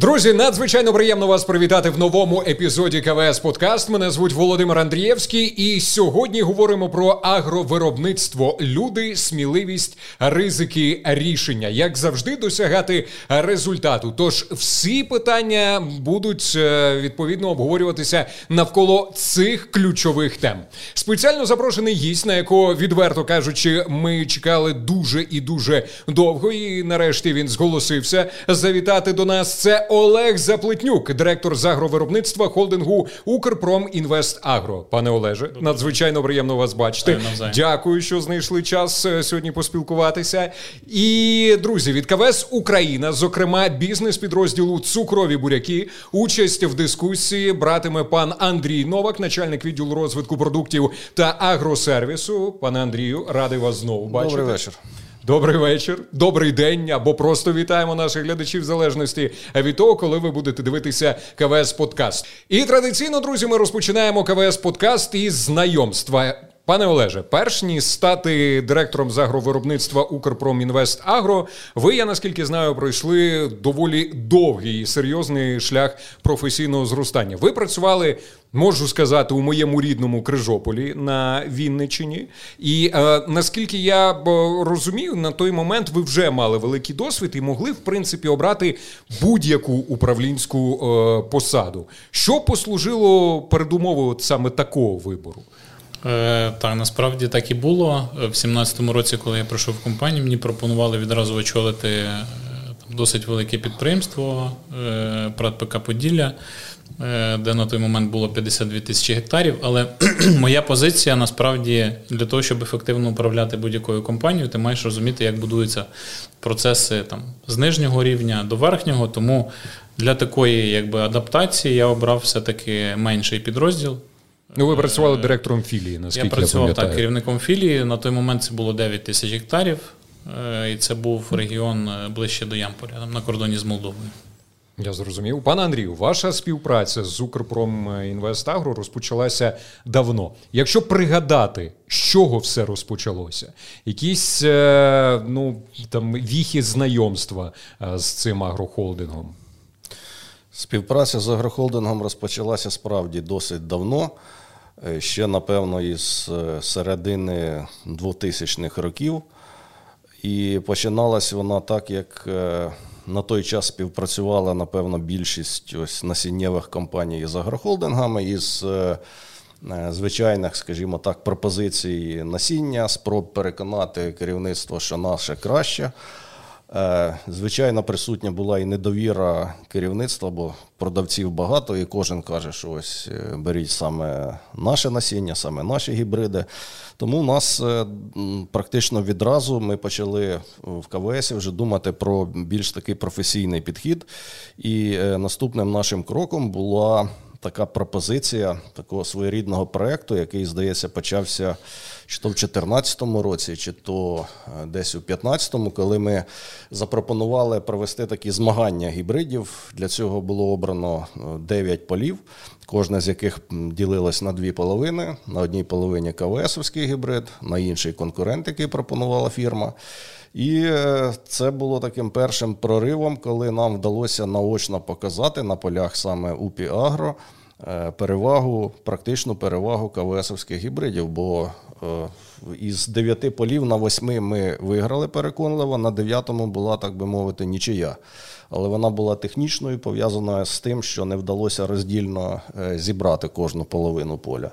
Друзі, надзвичайно приємно вас привітати в новому епізоді КВС-подкаст. Мене звуть Володимир Андрієвський, і сьогодні говоримо про агровиробництво, люди, сміливість, ризики, рішення. Як завжди, досягати результату. Тож всі питання будуть, відповідно, обговорюватися навколо цих ключових тем. Спеціально запрошений гість, на якого, відверто кажучи, ми чекали дуже і дуже довго, і нарешті він зголосився завітати до нас. Це Олег Заплетнюк, директор з агровиробництва холдингу «Укрпромінвестагро». Пане Олеже, надзвичайно приємно вас бачити. Дякую, що знайшли час сьогодні поспілкуватися. І, друзі, від КВС «Україна», зокрема, бізнес-підрозділу «Цукрові буряки», участь в дискусії братиме пан Андрій Новак, начальник відділу розвитку продуктів та агросервісу. Пане Андрію, радий вас знову бачити. Добрий вечір. Добрий вечір, добрий день, або просто вітаємо наших глядачів в залежності від того, коли ви будете дивитися КВС-подкаст. І традиційно, друзі, ми розпочинаємо КВС-подкаст із знайомства. Пане Олеже, перш ніж стати директором з агровиробництва «Укрпромінвестагро», ви, я наскільки знаю, пройшли доволі довгий і серйозний шлях професійного зростання. Ви працювали, можу сказати, у моєму рідному Крижополі на Вінниччині. І наскільки я розумію, на той момент ви вже мали великий досвід і могли, в принципі, обрати будь-яку управлінську посаду. Що послужило передумовою от саме такого вибору? Так, насправді так і було. В 17-му році, коли я прийшов в компанію, мені пропонували відразу очолити досить велике підприємство «ПРАТ ПК Поділля», де на той момент було 52 тисячі гектарів. Але моя позиція, насправді, для того, щоб ефективно управляти будь-якою компанією, ти маєш розуміти, як будуються процеси там, з нижнього рівня до верхнього. Тому для такої якби, адаптації я обрав все-таки менший підрозділ. Ну, ви працювали директором філії, наскільки я пам'ятаю. Я працював, так, керівником філії. На той момент це було 9 тисяч гектарів, і це був регіон ближче до Ямполя, на кордоні з Молдовою. Я зрозумів. Пане Андрію, ваша співпраця з «Укрпромінвестагро» розпочалася давно. Якщо пригадати, з чого все розпочалося? Якісь віхи знайомства з цим агрохолдингом? Співпраця з агрохолдингом розпочалася справді досить давно, ще, напевно, із середини 2000-х років. І починалась вона так, як на той час співпрацювала, напевно, більшість ось насіннєвих компаній з агрохолдингами, із звичайних, скажімо так, пропозицій насіння, спроб переконати керівництво, що наше краще. Звичайно, присутня була і недовіра керівництва, бо продавців багато, і кожен каже, що ось беріть саме наше насіння, саме наші гібриди. Тому у нас практично відразу ми почали в КВС вже думати про більш такий професійний підхід. І наступним нашим кроком була така пропозиція такого своєрідного проєкту, який, здається, почався чи то в 2014 році, чи то десь у 2015, коли ми запропонували провести такі змагання гібридів. Для цього було обрано 9 полів, кожна з яких ділилась на дві половини. На одній половині КВС-овський гібрид, на іншій конкурент, який пропонувала фірма. І це було таким першим проривом, коли нам вдалося наочно показати на полях саме УПІ-АГРО перевагу, практичну перевагу КВС-овських гібридів, бо із 9 полів на 8 ми виграли переконливо, на 9-му була, так би мовити, нічия. Але вона була технічною, пов'язана з тим, що не вдалося роздільно зібрати кожну половину поля.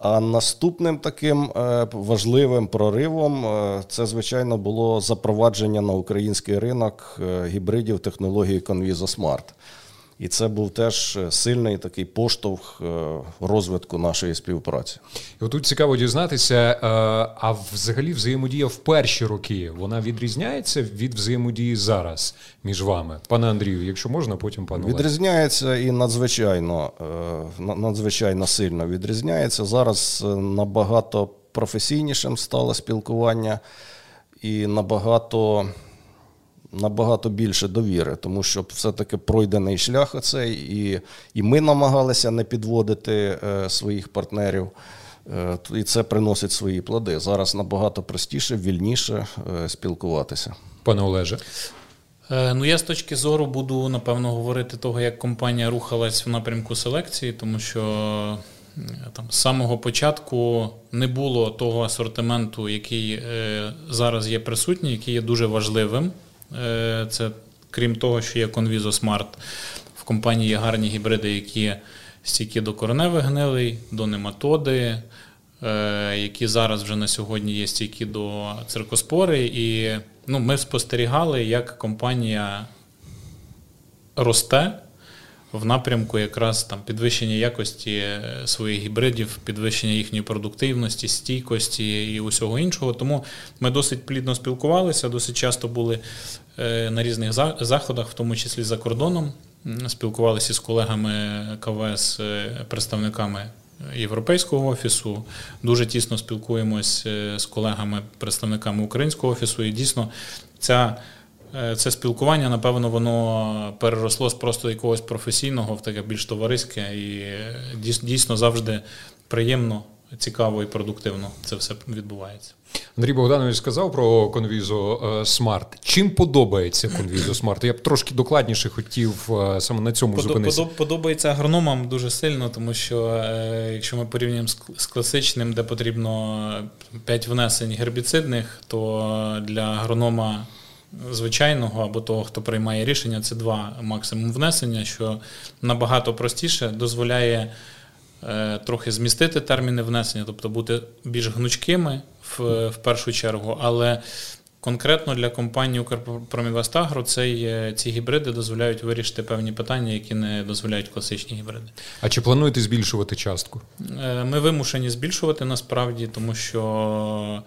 А наступним таким важливим проривом це, звичайно, було запровадження на український ринок гібридів технології «Конвізо Смарт». І це був теж сильний такий поштовх розвитку нашої співпраці. І отут цікаво дізнатися, а взагалі взаємодія в перші роки, вона відрізняється від взаємодії зараз між вами? Пане Андрію, якщо можна, потім пане Олег. Відрізняється і надзвичайно сильно відрізняється. Зараз набагато професійнішим стало спілкування і набагато більше довіри, тому що все-таки пройдений шлях оцей, і ми намагалися не підводити своїх партнерів, і це приносить свої плоди. Зараз набагато простіше, вільніше спілкуватися. Пане Олеже? Ну, я з точки зору буду, напевно, говорити того, як компанія рухалась в напрямку селекції, тому що там з самого початку не було того асортименту, який зараз є присутній, який є дуже важливим. Це крім того, що є Конвізо Смарт, в компанії є гарні гібриди, які стійкі до кореневих гнилей, до нематоди, які зараз вже на сьогодні є стійкі до циркоспори. І ми спостерігали, як компанія росте в напрямку якраз там підвищення якості своїх гібридів, підвищення їхньої продуктивності, стійкості і усього іншого. Тому ми досить плідно спілкувалися, досить часто були на різних заходах, в тому числі за кордоном. Спілкувалися з колегами КВС, представниками Європейського офісу, дуже тісно спілкуємось з колегами, представниками Українського офісу, і дійсно це спілкування, напевно, воно переросло з просто якогось професійного в таке більш товариське, і дійсно завжди приємно, цікаво і продуктивно це все відбувається. Андрій Богданович сказав про Конвізо Smart. Чим подобається Конвізо Smart? Я б трошки докладніше хотів саме на цьому зупинитися. Подобається агрономам дуже сильно, тому що якщо ми порівнюємо з класичним, де потрібно 5 внесень гербіцидних, то для агронома звичайного або того, хто приймає рішення, це 2 максимум внесення, що набагато простіше, дозволяє трохи змістити терміни внесення, тобто бути більш гнучкими в першу чергу, але конкретно для компанії «Укрпромінвестагро» ці гібриди дозволяють вирішити певні питання, які не дозволяють класичні гібриди. А чи плануєте збільшувати частку? Ми вимушені збільшувати насправді, тому що...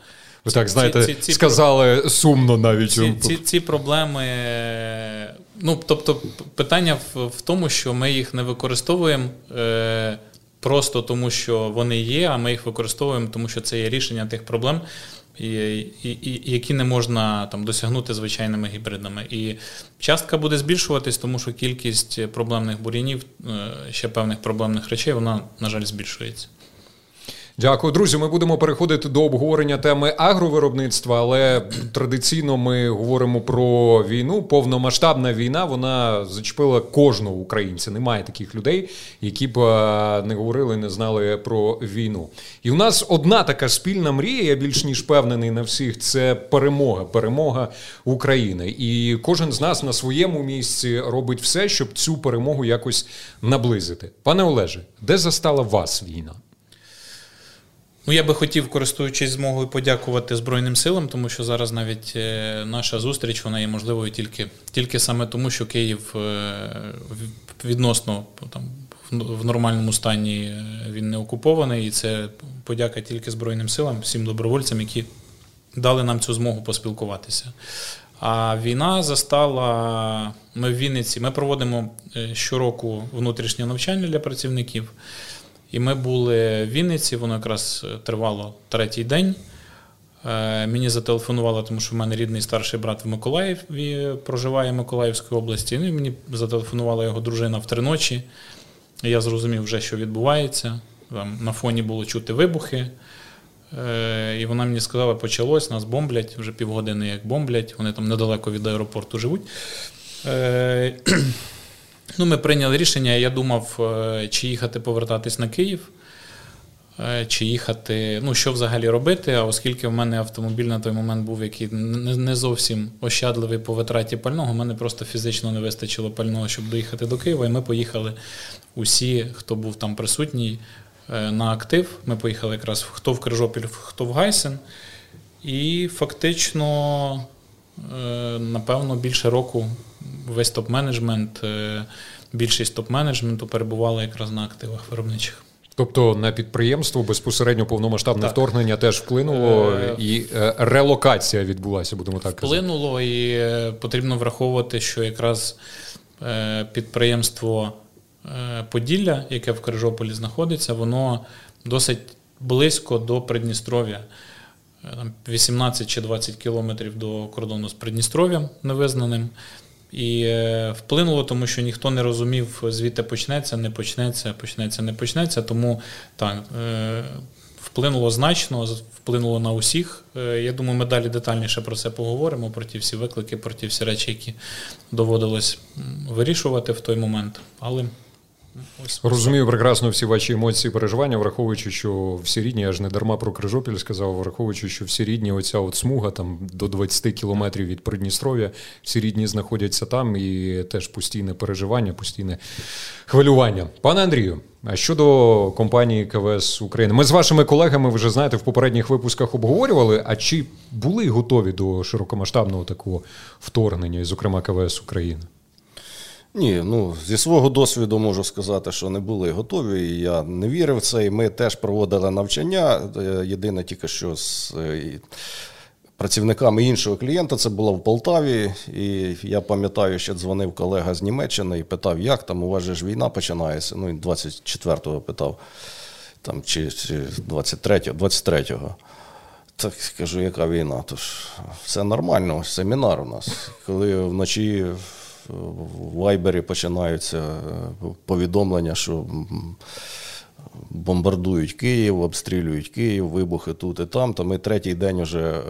Ви так, знаєте, сказали сумно навіть. Ці проблеми... Тобто питання в тому, що ми їх не використовуємо просто тому, що вони є, а ми їх використовуємо, тому що це є рішення тих проблем, які не можна досягнути звичайними гібридами. І частка буде збільшуватись, тому що кількість проблемних бур'янів, ще певних проблемних речей, вона, на жаль, збільшується. Дякую, друзі. Ми будемо переходити до обговорення теми агровиробництва, але традиційно ми говоримо про війну. Повномасштабна війна, вона зачепила кожного українця. Немає таких людей, які б не говорили, не знали про війну. І у нас одна така спільна мрія, я більш ніж впевнений на всіх, це перемога. Перемога України. І кожен з нас на своєму місці робить все, щоб цю перемогу якось наблизити. Пане Олеже, де застала вас війна? Я би хотів, користуючись змогою, подякувати Збройним силам, тому що зараз навіть наша зустріч, вона є можливою тільки саме тому, що Київ відносно в нормальному стані, він не окупований, і це подяка тільки Збройним силам, всім добровольцям, які дали нам цю змогу поспілкуватися. А війна застала, ми в Вінниці, ми проводимо щороку внутрішнє навчання для працівників. І ми були в Вінниці, воно якраз тривало 3-й день. Мені зателефонувало, тому що в мене рідний старший брат в Миколаєві проживає, в Миколаївській області. І мені зателефонувала його дружина в 3 ночі. Я зрозумів вже, що відбувається. Там на фоні було чути вибухи. І вона мені сказала, почалось, нас бомблять, вже півгодини як бомблять. Вони там недалеко від аеропорту живуть. Ми прийняли рішення, я думав, чи їхати повертатись на Київ, чи їхати, що взагалі робити, а оскільки в мене автомобіль на той момент був, який не зовсім ощадливий по витраті пального, в мене просто фізично не вистачило пального, щоб доїхати до Києва, і ми поїхали усі, хто був там присутній, на актив, ми поїхали якраз хто в Крижопіль, хто в Гайсин, і фактично, напевно, більше року весь топ-менеджмент, більшість топ-менеджменту перебувала якраз на активах виробничих. Тобто на підприємство безпосередньо повномасштабне вторгнення теж вплинуло, і релокація відбулася, будемо так казати. Вплинуло, і потрібно враховувати, що якраз підприємство Поділля, яке в Крижополі знаходиться, воно досить близько до Придністров'я. 18 чи 20 кілометрів до кордону з Придністров'ям невизнаним. І вплинуло, тому що ніхто не розумів, звідти почнеться, не почнеться, почнеться, не почнеться. Тому так, вплинуло значно, вплинуло на усіх. Я думаю, ми далі детальніше про це поговоримо, про ті всі виклики, про ті всі речі, які доводилось вирішувати в той момент. Але розумію прекрасно всі ваші емоції, переживання, враховуючи, що всі рідні, я ж не дарма про Крижопіль сказав, враховуючи, що всі рідні, оця от смуга там до 20 кілометрів від Придністров'я, всі рідні знаходяться там, і теж постійне переживання, постійне хвилювання. Пане Андрію, а щодо компанії КВС України, ми з вашими колегами, ви вже знаєте, в попередніх випусках обговорювали, а чи були готові до широкомасштабного такого вторгнення, зокрема КВС України? Ні, зі свого досвіду можу сказати, що не були готові, і я не вірив в це, і ми теж проводили навчання. Єдине тільки, що з працівниками іншого клієнта, це було в Полтаві, і я пам'ятаю, що дзвонив колега з Німеччини і питав, як там, у вас же ж війна починається, він 24-го питав, там, чи 23-го. Так, кажу, яка війна, тож все нормально, семінар у нас, коли вночі в Вайбері починаються повідомлення, що бомбардують Київ, обстрілюють Київ, вибухи тут і там. Та ми третій день вже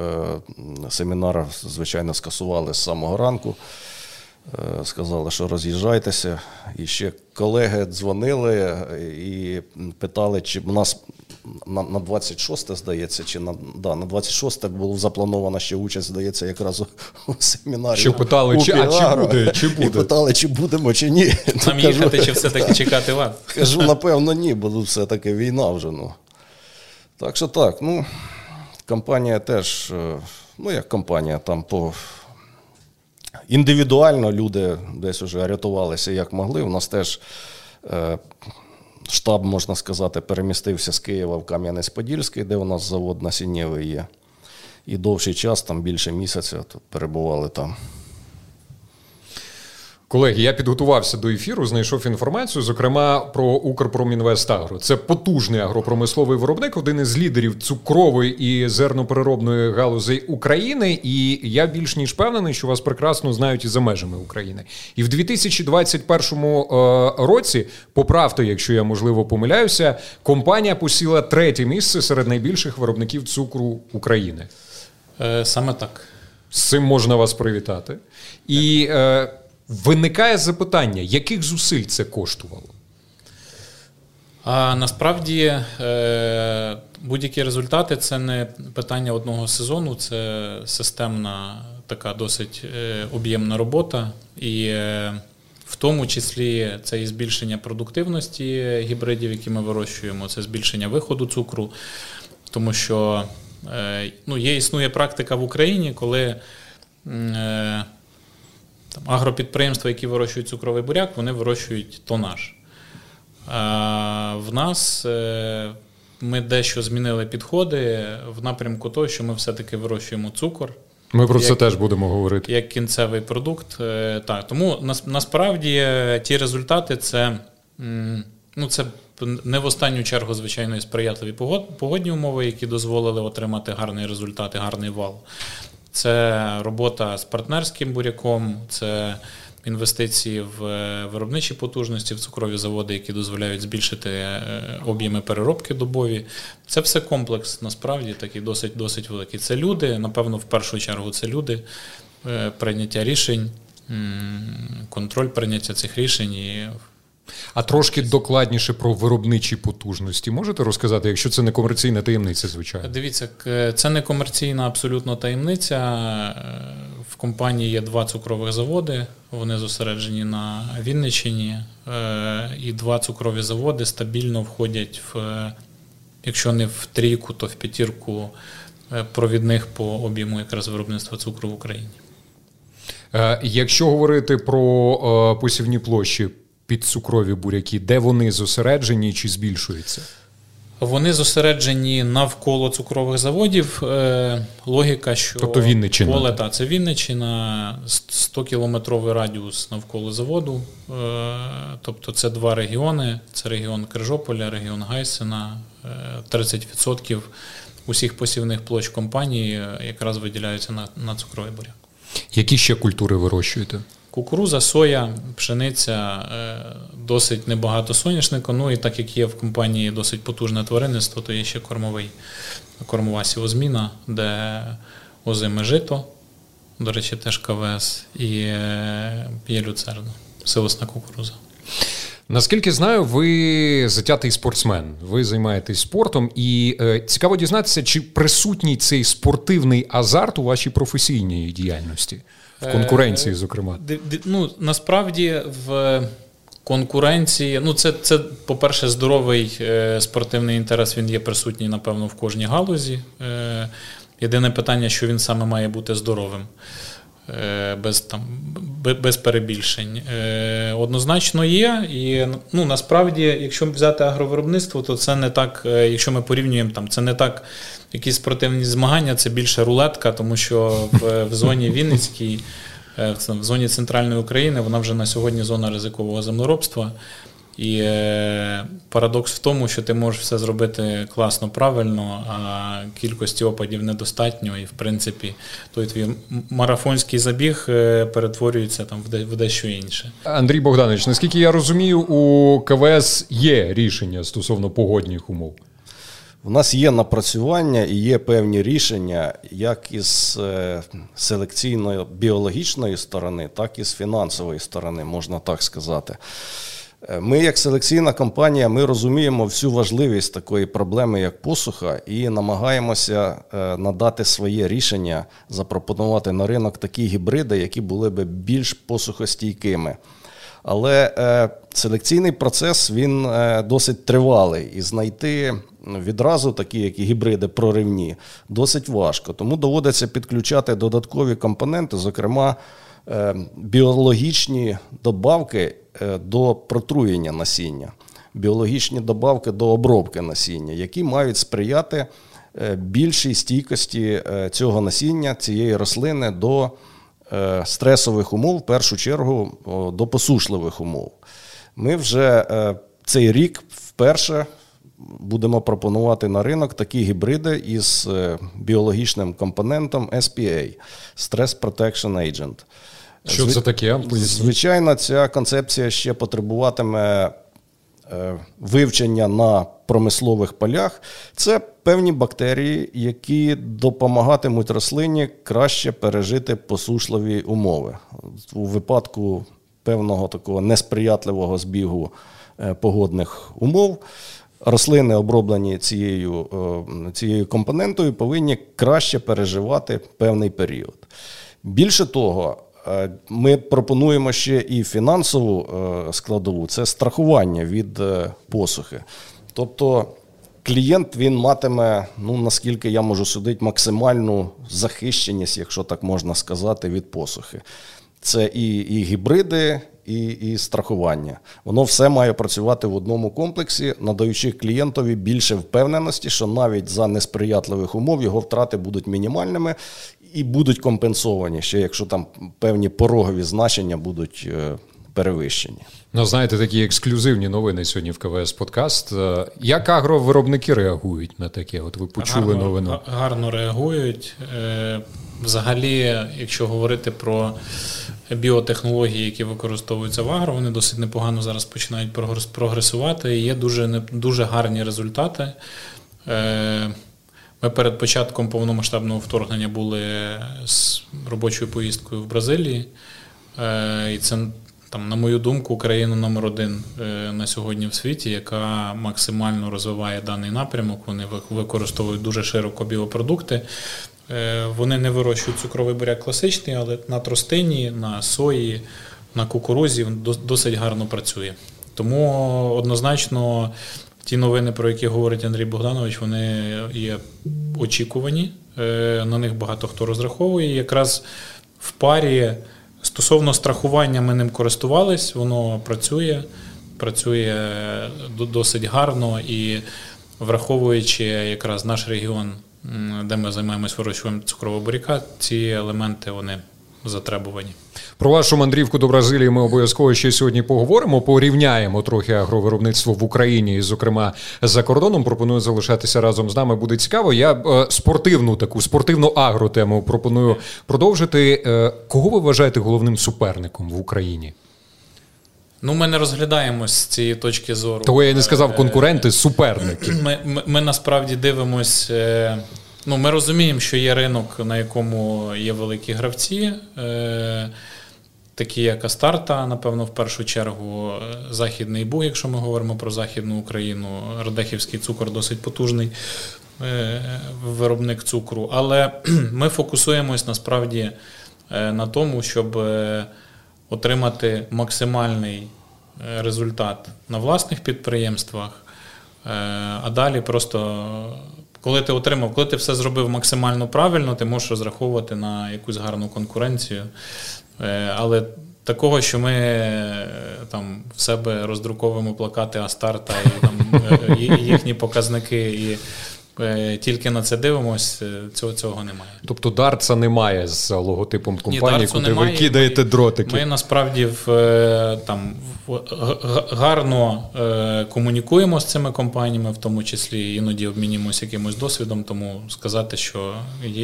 семінар, звичайно, скасували з самого ранку. Сказали, що роз'їжджайтеся. І ще колеги дзвонили і питали, чи в нас на 26-те, здається, чи на 26-те було запланована ще участь, здається, якраз у семінарі. Що питали, чи буде? І питали, чи будемо, чи ні. Нам їхати, чи все-таки чекати вам? Кажу, напевно, ні, бо тут все-таки війна вже. Так що так, компанія теж, як компанія, там індивідуально люди десь уже рятувалися, як могли. У нас теж штаб, можна сказати, перемістився з Києва в Кам'янець-Подільський, де у нас завод насіннєвий є. І довший час, там більше місяця, перебували там. Колеги, я підготувався до ефіру, знайшов інформацію, зокрема, про Укрпромінвестагро. Це потужний агропромисловий виробник, один із лідерів цукрової і зернопереробної галузей України. І я більш ніж впевнений, що вас прекрасно знають і за межами України. І в 2021 році, поправте, якщо я, можливо, помиляюся, компанія посіла 3-е місце серед найбільших виробників цукру України. Саме так. З цим можна вас привітати. І виникає запитання, яких зусиль це коштувало? А насправді будь-які результати – це не питання одного сезону, це системна така досить об'ємна робота. І в тому числі це і збільшення продуктивності гібридів, які ми вирощуємо, це збільшення виходу цукру. Тому що існує практика в Україні, коли агропідприємства, які вирощують цукровий буряк, вони вирощують тонаж. В нас ми дещо змінили підходи в напрямку того, що ми все-таки вирощуємо цукор. Ми про це теж будемо говорити. Як кінцевий продукт. Так, тому насправді ті результати це не в останню чергу, звичайно, і сприятливі погодні умови, які дозволили отримати гарний результат і гарний вал. Це робота з партнерським буряком, це інвестиції в виробничі потужності, в цукрові заводи, які дозволяють збільшити об'єми переробки добові. Це все комплекс, насправді, такий досить великий. Це люди, напевно, в першу чергу це люди, прийняття рішень, контроль прийняття цих рішень і... А трошки докладніше про виробничі потужності можете розказати, якщо це не комерційна таємниця, звичайно? Дивіться, це не комерційна абсолютно таємниця. В компанії є 2 цукрових заводи, вони зосереджені на Вінниччині, і 2 цукрові заводи стабільно входять якщо не в 3-ку, то в 5-ку провідних по об'єму якраз виробництва цукру в Україні. Якщо говорити про посівні площі, під цукрові буряки, де вони зосереджені чи збільшуються? Вони зосереджені навколо цукрових заводів. Логіка, що тобто Вінниччина. Поле, це Вінниччина, 100-кілометровий радіус навколо заводу. Тобто це 2 регіони, це регіон Крижополя, регіон Гайсина. 30% усіх посівних площ компанії якраз виділяються на цукровий буряк. Які ще культури вирощуєте? Кукуруза, соя, пшениця, досить небагато соняшника, ну і так як є в компанії досить потужне тваринництво, то є ще кормова сівозміна, де озиме жито, до речі, теж КВС, і є люцерна, силосна кукуруза. Наскільки знаю, ви затятий спортсмен, ви займаєтесь спортом, і цікаво дізнатися, чи присутній цей спортивний азарт у вашій професійній діяльності, в конкуренції, зокрема. Насправді в конкуренції, це, по-перше, здоровий спортивний інтерес, він є присутній, напевно, в кожній галузі. Єдине питання, що він саме має бути здоровим. Без перебільшень. Однозначно є. І, насправді, якщо взяти агровиробництво, то це не так, якщо ми порівнюємо, це не так якісь спортивні змагання, це більше рулетка, тому що в зоні Вінницькій, в зоні Центральної України, вона вже на сьогодні зона ризикового землеробства. І парадокс в тому, що ти можеш все зробити класно, правильно, а кількості опадів недостатньо. І, в принципі, той твій марафонський забіг перетворюється в дещо інше. Андрій Богданович, наскільки я розумію, у КВС є рішення стосовно погодних умов? У нас є напрацювання і є певні рішення, як із селекційно-біологічної сторони, так і з фінансової сторони, можна так сказати. Ми, як селекційна компанія, ми розуміємо всю важливість такої проблеми, як посуха, і намагаємося надати своє рішення, запропонувати на ринок такі гібриди, які були б більш посухостійкими. Але селекційний процес, він досить тривалий, і знайти відразу такі, які гібриди проривні, досить важко. Тому доводиться підключати додаткові компоненти, зокрема, біологічні добавки до протруєння насіння, біологічні добавки до обробки насіння, які мають сприяти більшій стійкості цього насіння, цієї рослини до стресових умов, в першу чергу до посушливих умов. Ми вже цей рік вперше будемо пропонувати на ринок такі гібриди із біологічним компонентом SPA – Stress Protection Agent. Що це таке? Звичайно, ця концепція ще потребуватиме вивчення на промислових полях. Це певні бактерії, які допомагатимуть рослині краще пережити посушливі умови. У випадку певного такого несприятливого збігу погодних умов рослини, оброблені цією компонентою, повинні краще переживати певний період. Більше того, ми пропонуємо ще і фінансову складову – це страхування від посухи. Тобто клієнт, він матиме, наскільки я можу судити, максимальну захищеність, якщо так можна сказати, від посухи. Це і гібриди, і страхування. Воно все має працювати в одному комплексі, надаючи клієнтові більше впевненості, що навіть за несприятливих умов його втрати будуть мінімальними і будуть компенсовані, ще якщо там певні порогові значення будуть перевищені. Знаєте, такі ексклюзивні новини сьогодні в КВС-подкаст. Як агровиробники реагують на таке? От ви почули новину. Гарно реагують. Взагалі, якщо говорити про біотехнології, які використовуються в агро, вони досить непогано зараз починають прогресувати. І є дуже гарні результати. Ми перед початком повномасштабного вторгнення були з робочою поїздкою в Бразилії. І це, на мою думку, країна номер 1 на сьогодні в світі, яка максимально розвиває даний напрямок. Вони використовують дуже широко біопродукти. Вони не вирощують цукровий буряк класичний, але на тростині, на сої, на кукурузі досить гарно працює. Тому однозначно ті новини, про які говорить Андрій Богданович, вони є очікувані, на них багато хто розраховує. Якраз в парі стосовно страхування ми ним користувались, воно працює досить гарно і враховуючи якраз наш регіон, де ми займаємось вирощуванням цукрового буряка, ці елементи вони затребувані. Про вашу мандрівку до Бразилії ми обов'язково ще сьогодні поговоримо, порівняємо трохи агровиробництво в Україні і, зокрема, за кордоном. Пропоную залишатися разом з нами, буде цікаво. Я спортивну агротему пропоную продовжити. Кого ви вважаєте головним суперником в Україні? Ну, ми не розглядаємось з цієї точки зору. Того я і не сказав конкуренти, суперники. Ми насправді дивимось... Ну, ми розуміємо, що є ринок, на якому є великі гравці, такі як Астарта, напевно, в першу чергу, Західний Буг, якщо ми говоримо про Західну Україну, Радехівський цукор досить потужний виробник цукру, але ми фокусуємось насправді на тому, щоб отримати максимальний результат на власних підприємствах, а далі просто... Коли ти отримав, коли ти все зробив максимально правильно, ти можеш розраховувати на якусь гарну конкуренцію. Але такого, що ми там в себе роздруковуємо плакати Астарта і там їхні показники і тільки на це дивимось, цього немає. Тобто Дартса немає з логотипом компанії, куди ви кидаєте дротики. Ми насправді гарно комунікуємо з цими компаніями, в тому числі іноді обмінюємося якимось досвідом, тому сказати, що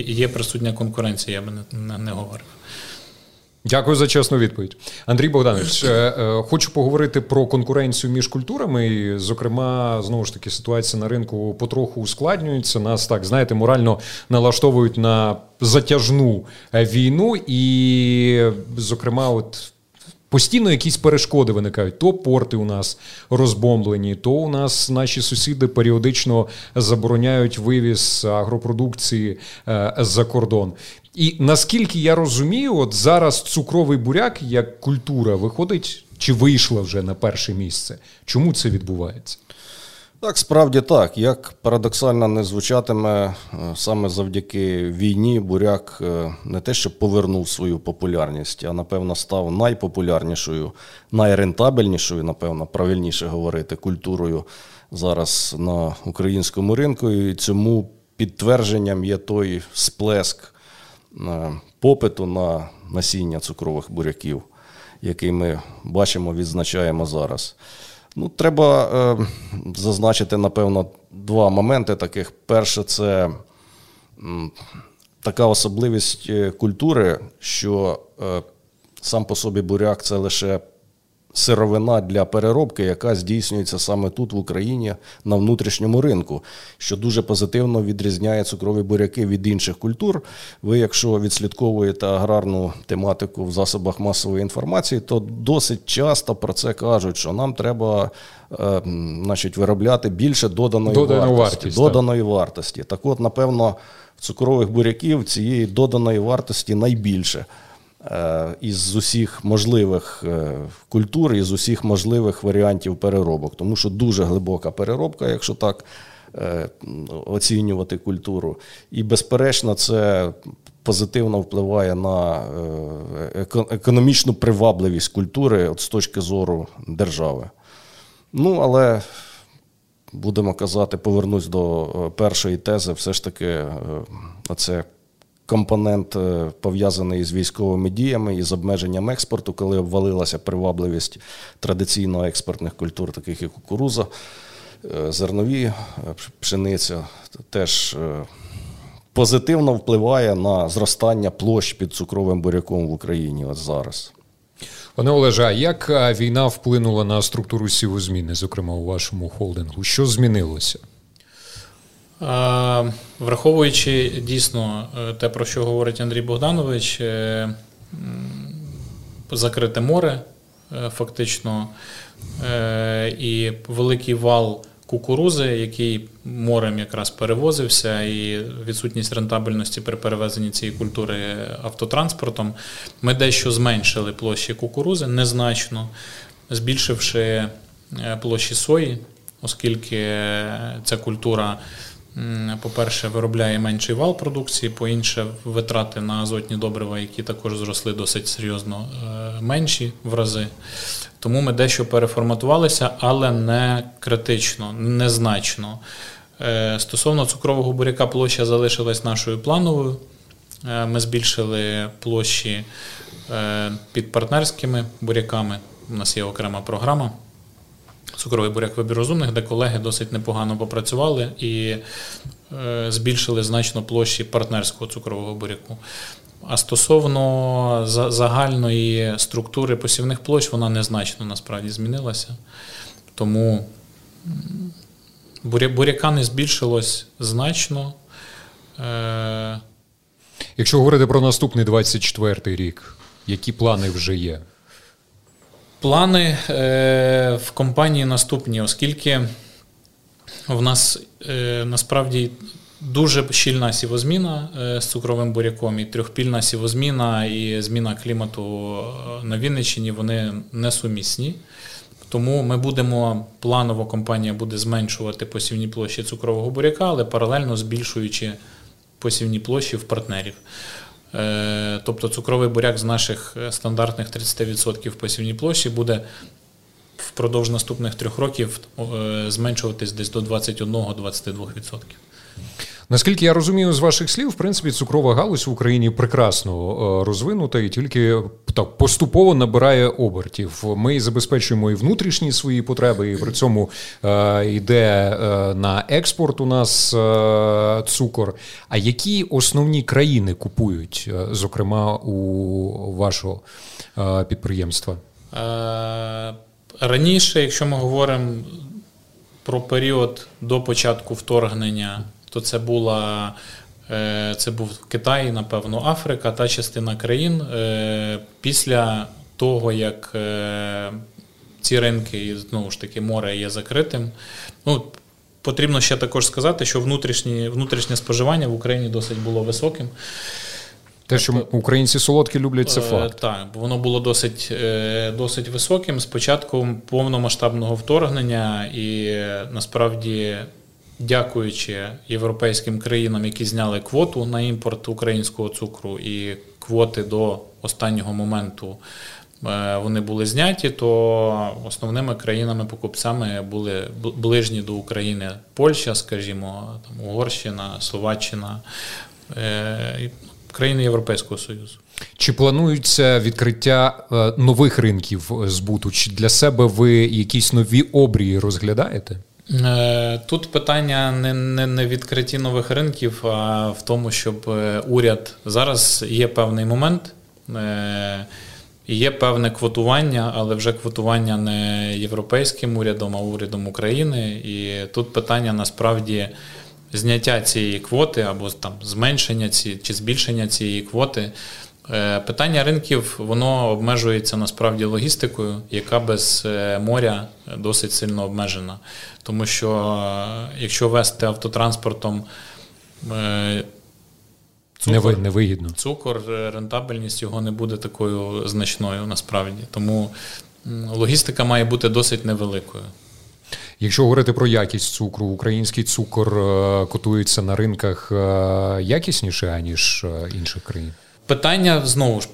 є присутня конкуренція, я би не говорив. Дякую за чесну відповідь. Андрій Богданович, хочу поговорити про конкуренцію між культурами. І, зокрема, знову ж таки, ситуація на ринку потроху ускладнюється. Нас, так, знаєте, морально налаштовують на затяжну війну. І, зокрема, от постійно якісь перешкоди виникають. То порти у нас розбомблені, то у нас наші сусіди періодично забороняють вивіз агропродукції за кордон. І наскільки я розумію, от зараз цукровий буряк як культура виходить чи вийшла вже на перше місце? Чому це відбувається? Так, справді так. Як парадоксально не звучатиме, саме завдяки війні буряк не те, що повернув свою популярність, а, напевно, став найпопулярнішою, найрентабельнішою, напевно, правильніше говорити, культурою зараз на українському ринку. І цьому підтвердженням є той сплеск попиту на насіння цукрових буряків, який ми бачимо, відзначаємо зараз. Ну, треба зазначити, напевно, два моменти таких. Перше, це така особливість культури, що сам по собі буряк – це лише сировина для переробки, яка здійснюється саме тут, в Україні, на внутрішньому ринку, що дуже позитивно відрізняє цукрові буряки від інших культур. Ви, якщо відслідковуєте аграрну тематику в засобах масової інформації, то досить часто про це кажуть, що нам треба виробляти більше доданої вартості. Так от, напевно, цукрових буряків цієї доданої вартості найбільше із усіх можливих культур, із усіх можливих варіантів переробок. Тому що дуже глибока переробка, якщо так оцінювати культуру. І, безперечно, це позитивно впливає на економічну привабливість культури з точки зору держави. Ну, але, будемо казати, повернусь до першої тези, все ж таки це компонент, пов'язаний з військовими діями і з обмеженням експорту, коли обвалилася привабливість традиційно експортних культур, таких як кукурудза, зернові, пшениця, теж позитивно впливає на зростання площ під цукровим буряком в Україні от зараз. Пане Олеже, а як війна вплинула на структуру сівозміни, зокрема у вашому холдингу? Що змінилося? Враховуючи дійсно те, про що говорить Андрій Богданович, закрите море фактично і великий вал кукурузи, який морем якраз перевозився, і відсутність рентабельності при перевезенні цієї культури автотранспортом, ми дещо зменшили площі кукурузи, незначно, збільшивши площі сої, оскільки ця культура, по-перше, виробляє менший вал продукції, по-інше, витрати на азотні добрива, які також зросли досить серйозно, менші в рази. Тому ми дещо переформатувалися, але не критично, незначно. Стосовно цукрового буряка, площа залишилась нашою плановою. Ми збільшили площі під партнерськими буряками. У нас є окрема програма «Цукровий буряк – вибір розумних», де колеги досить непогано попрацювали і збільшили значно площі партнерського цукрового буряку. А стосовно загальної структури посівних площ, вона незначно насправді змінилася. Тому буряка не збільшилось значно. Якщо говорити про наступний 24-й рік, які плани вже є? Плани в компанії наступні, оскільки в нас насправді дуже щільна сівозміна з цукровим буряком, і трьохпільна сівозміна, і зміна клімату на Вінниччині, вони несумісні. Тому ми будемо, планово компанія буде зменшувати посівні площі цукрового буряка, але паралельно збільшуючи посівні площі в партнерів. Тобто цукровий буряк з наших стандартних 30% посівні площі буде впродовж наступних 3 років зменшуватись десь до 21-22%. Наскільки я розумію з ваших слів, в принципі, цукрова галузь в Україні прекрасно розвинута і тільки так поступово набирає обертів. Ми забезпечуємо і внутрішні свої потреби, і при цьому йде на експорт у нас цукор. А які основні країни купують, зокрема, у вашого підприємства? Раніше, якщо ми говоримо про період до початку вторгнення, то це був Китай, напевно, Африка, та частина країн. Після того, як ці ринки, знову ж таки, море є закритим, потрібно ще також сказати, що внутрішнє споживання в Україні досить було високим. Те, що українці солодкі люблять, це факт. Так, воно було досить високим з початком повномасштабного вторгнення, і насправді дякуючи європейським країнам, які зняли квоту на імпорт українського цукру, і квоти до останнього моменту вони були зняті, то основними країнами-покупцями були ближні до України Польща, скажімо, там Угорщина, Словаччина, країни Європейського Союзу. Чи планується відкриття нових ринків збуту? Чи для себе ви якісь нові обрії розглядаєте? Тут питання не відкритті нових ринків, а в тому, щоб уряд... Зараз є певний момент, є певне квотування, але вже квотування не європейським урядом, а урядом України. І тут питання насправді зняття цієї квоти або там зменшення чи збільшення цієї квоти. Питання ринків, воно обмежується насправді логістикою, яка без моря досить сильно обмежена. Тому що якщо везти автотранспортом цукор, невигідно. Цукор, рентабельність його не буде такою значною насправді. Тому логістика має бути досить невеликою. Якщо говорити про якість цукру, український цукор котується на ринках якісніше, аніж інших країн?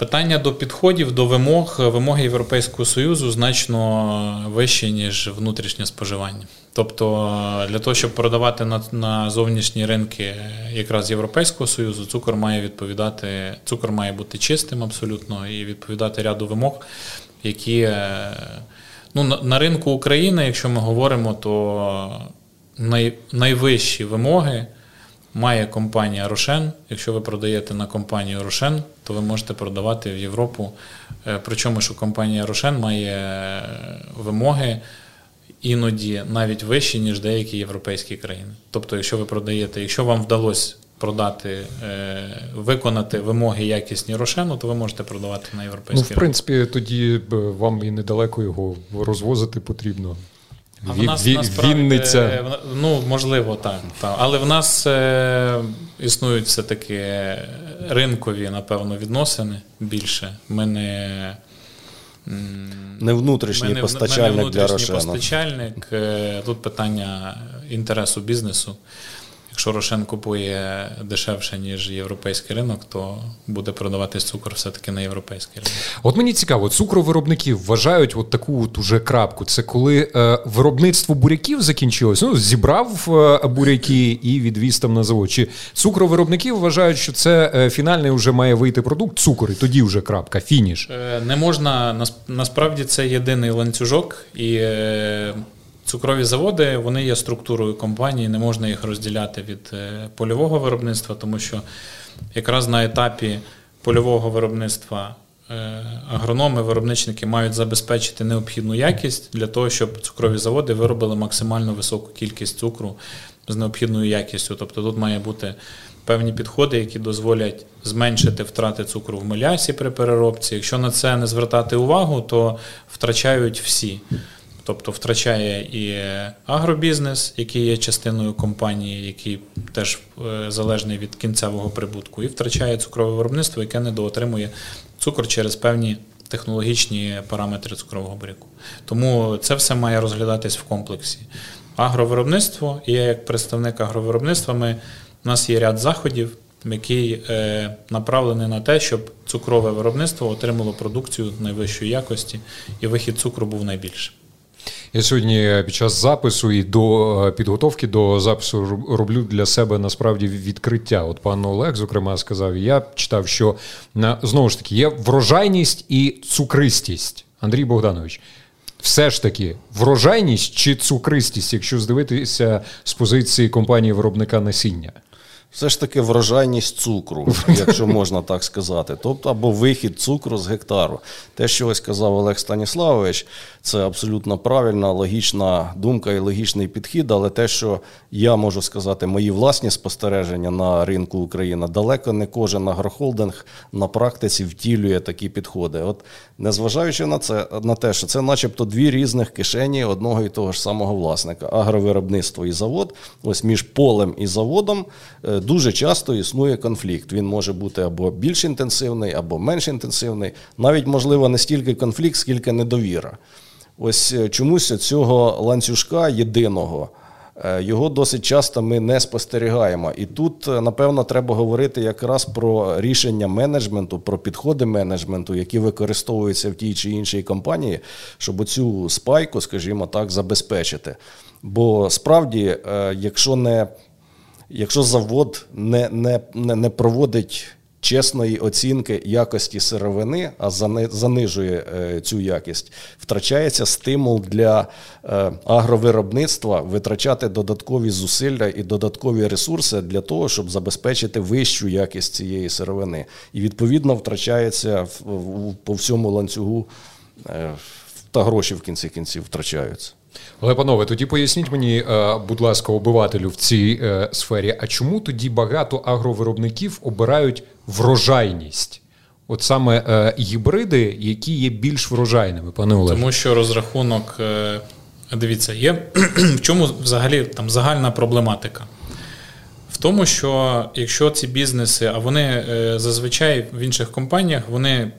Питання до підходів, до вимог. Вимоги Європейського Союзу значно вищі, ніж внутрішнє споживання. Тобто для того, щоб продавати на зовнішні ринки якраз Європейського Союзу, цукор має бути чистим абсолютно і відповідати ряду вимог, які на ринку України, якщо ми говоримо, то найвищі вимоги має компанія «Рошен». Якщо ви продаєте на компанію «Рошен», то ви можете продавати в Європу. Причому, що компанія «Рошен» має вимоги іноді навіть вищі, ніж деякі європейські країни. Тобто, якщо вам вдалося виконати вимоги якісні «Рошену», то ви можете продавати на європейські ринки. В принципі, тоді вам і недалеко його розвозити потрібно. А в нас Вінниця. Можливо, так. Але в нас існують все-таки ринкові, напевно, відносини більше. Ми не внутрішній постачальник для Рошена. Тут питання інтересу бізнесу. Якщо Рошен купує дешевше, ніж європейський ринок, то буде продаватись цукор все-таки на європейський ринок. От мені цікаво, цукровиробники вважають от таку от уже крапку. Це коли виробництво буряків закінчилось, ну, зібрав буряки і відвіз там на завод. Чи цукровиробники вважають, що це фінальний вже має вийти продукт, цукор, і тоді вже крапка, фініш? Не можна, насправді це єдиний ланцюжок, і... Цукрові заводи, вони є структурою компанії, не можна їх розділяти від польового виробництва, тому що якраз на етапі польового виробництва агрономи, виробничники мають забезпечити необхідну якість для того, щоб цукрові заводи виробили максимально високу кількість цукру з необхідною якістю. Тобто тут має бути певні підходи, які дозволять зменшити втрати цукру в мелясі при переробці. Якщо на це не звертати увагу, то втрачають всі. Тобто втрачає і агробізнес, який є частиною компанії, який теж залежний від кінцевого прибутку, і втрачає цукрове виробництво, яке недоотримує цукор через певні технологічні параметри цукрового буряку. Тому це все має розглядатись в комплексі. Агровиробництво, і я як представник агровиробництва, у нас є ряд заходів, який направлений на те, щоб цукрове виробництво отримало продукцію найвищої якості і вихід цукру був найбільший. Я сьогодні під час запису і до підготовки до запису роблю для себе насправді відкриття. От пан Олег, зокрема, сказав, я читав, що, знову ж таки, є врожайність і цукристість. Андрій Богданович, все ж таки, врожайність чи цукристість, якщо здивитися з позиції компанії-виробника насіння? Все ж таки врожайність цукру, якщо можна так сказати. Тобто, або вихід цукру з гектару. Те, що ось казав Олег Станіславович, це абсолютно правильна, логічна думка і логічний підхід, але те, що я можу сказати, мої власні спостереження на ринку України, далеко не кожен агрохолдинг на практиці втілює такі підходи. От, незважаючи на це, на те, що це начебто дві різних кишені одного і того ж самого власника. Агровиробництво і завод, ось між полем і заводом дуже часто існує конфлікт. Він може бути або більш інтенсивний, або менш інтенсивний. Навіть, можливо, не стільки конфлікт, скільки недовіра. Ось чомусь цього ланцюжка єдиного, його досить часто ми не спостерігаємо. І тут, напевно, треба говорити якраз про рішення менеджменту, про підходи менеджменту, які використовуються в тій чи іншій компанії, щоб оцю спайку, скажімо так, забезпечити. Бо справді, якщо завод не проводить чесної оцінки якості сировини, а занижує цю якість, втрачається стимул для агровиробництва витрачати додаткові зусилля і додаткові ресурси для того, щоб забезпечити вищу якість цієї сировини. І відповідно втрачається по всьому ланцюгу, та гроші в кінці кінців втрачаються. Але, панове, тоді поясніть мені, будь ласка, обивателю в цій сфері, а чому тоді багато агровиробників обирають врожайність? От саме гібриди, які є більш врожайними, пане Олеже? Тому що розрахунок, дивіться, є в чому взагалі там загальна проблематика? В тому, що якщо ці бізнеси, а вони зазвичай в інших компаніях, вони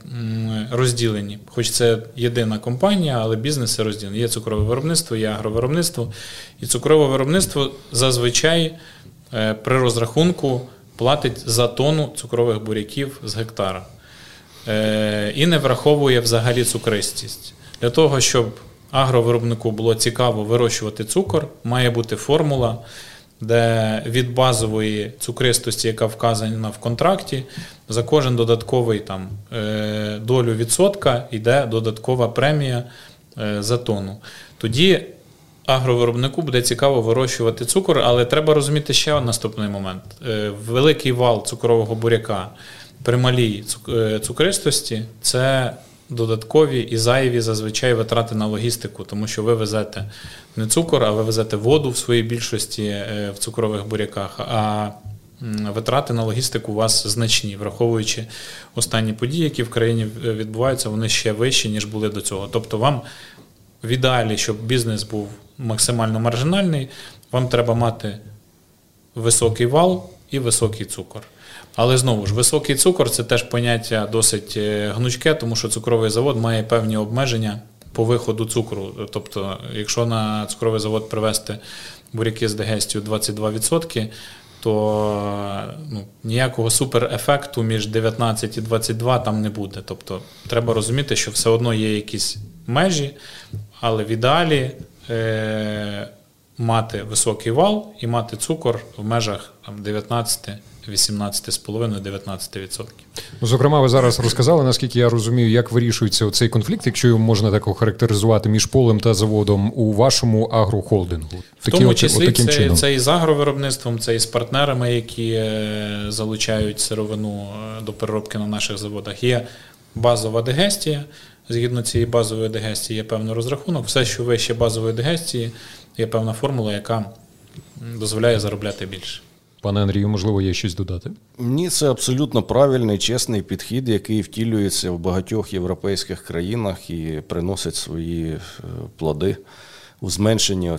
розділені. Хоч це єдина компанія, але бізнеси розділені. Є цукрове виробництво, є агровиробництво. І цукрове виробництво зазвичай при розрахунку платить за тонну цукрових буряків з гектара. І не враховує взагалі цукристість. Для того, щоб агровиробнику було цікаво вирощувати цукор, має бути формула, де від базової цукристості, яка вказана в контракті, за кожен додатковий там, долю відсотка йде додаткова премія за тонну. Тоді агровиробнику буде цікаво вирощувати цукор, але треба розуміти ще наступний момент. Великий вал цукрового буряка при малій цукристості – це додаткові і зайві зазвичай витрати на логістику, тому що ви везете не цукор, а ви везете воду в своїй більшості в цукрових буряках, а витрати на логістику у вас значні, враховуючи останні події, які в країні відбуваються, вони ще вищі, ніж були до цього. Тобто вам в ідеалі, щоб бізнес був максимально маржинальний, вам треба мати високий вал і високий цукор. Але, знову ж, високий цукор – це теж поняття досить гнучке, тому що цукровий завод має певні обмеження по виходу цукру. Тобто, якщо на цукровий завод привезти буряки з дегестю 22%, то ніякого суперефекту між 19 і 22 там не буде. Тобто треба розуміти, що все одно є якісь межі, але в ідеалі мати високий вал і мати цукор в межах 19 18,5-19%. Зокрема, ви зараз розказали, наскільки я розумію, як вирішується цей конфлікт, якщо його можна так охарактеризувати, між полем та заводом у вашому агрохолдингу. В тому числі це і з агровиробництвом, це і з партнерами, які залучають сировину до переробки на наших заводах. Є базова дегестія, згідно цієї базової дегестії є певний розрахунок. Все, що вище базової дегестії, є певна формула, яка дозволяє заробляти більше. Пане Андрію, можливо, є щось додати? Ні, це абсолютно правильний, чесний підхід, який втілюється в багатьох європейських країнах і приносить свої плоди у зменшенні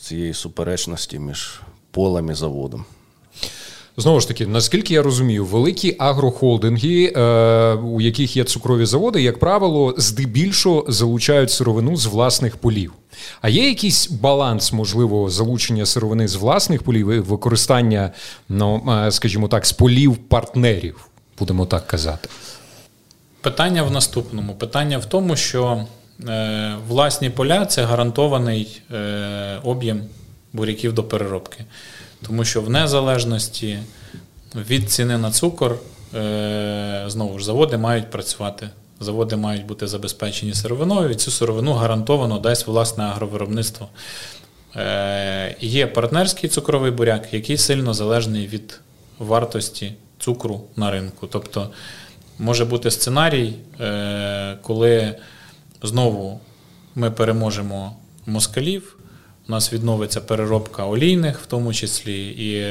цієї суперечності між полем і заводом. Знову ж таки, наскільки я розумію, великі агрохолдинги, у яких є цукрові заводи, як правило, здебільшого залучають сировину з власних полів. А є якийсь баланс, можливо, залучення сировини з власних полів і використання, скажімо так, з полів партнерів, будемо так казати? Питання в наступному. Питання в тому, що власні поля – це гарантований об'єм буряків до переробки. Тому що в незалежності від ціни на цукор, знову ж, заводи мають працювати. Заводи мають бути забезпечені сировиною, і цю сировину гарантовано дасть власне агровиробництво. Є партнерський цукровий буряк, який сильно залежний від вартості цукру на ринку. Тобто може бути сценарій, коли знову ми переможемо москалів, у нас відновиться переробка олійних в тому числі, і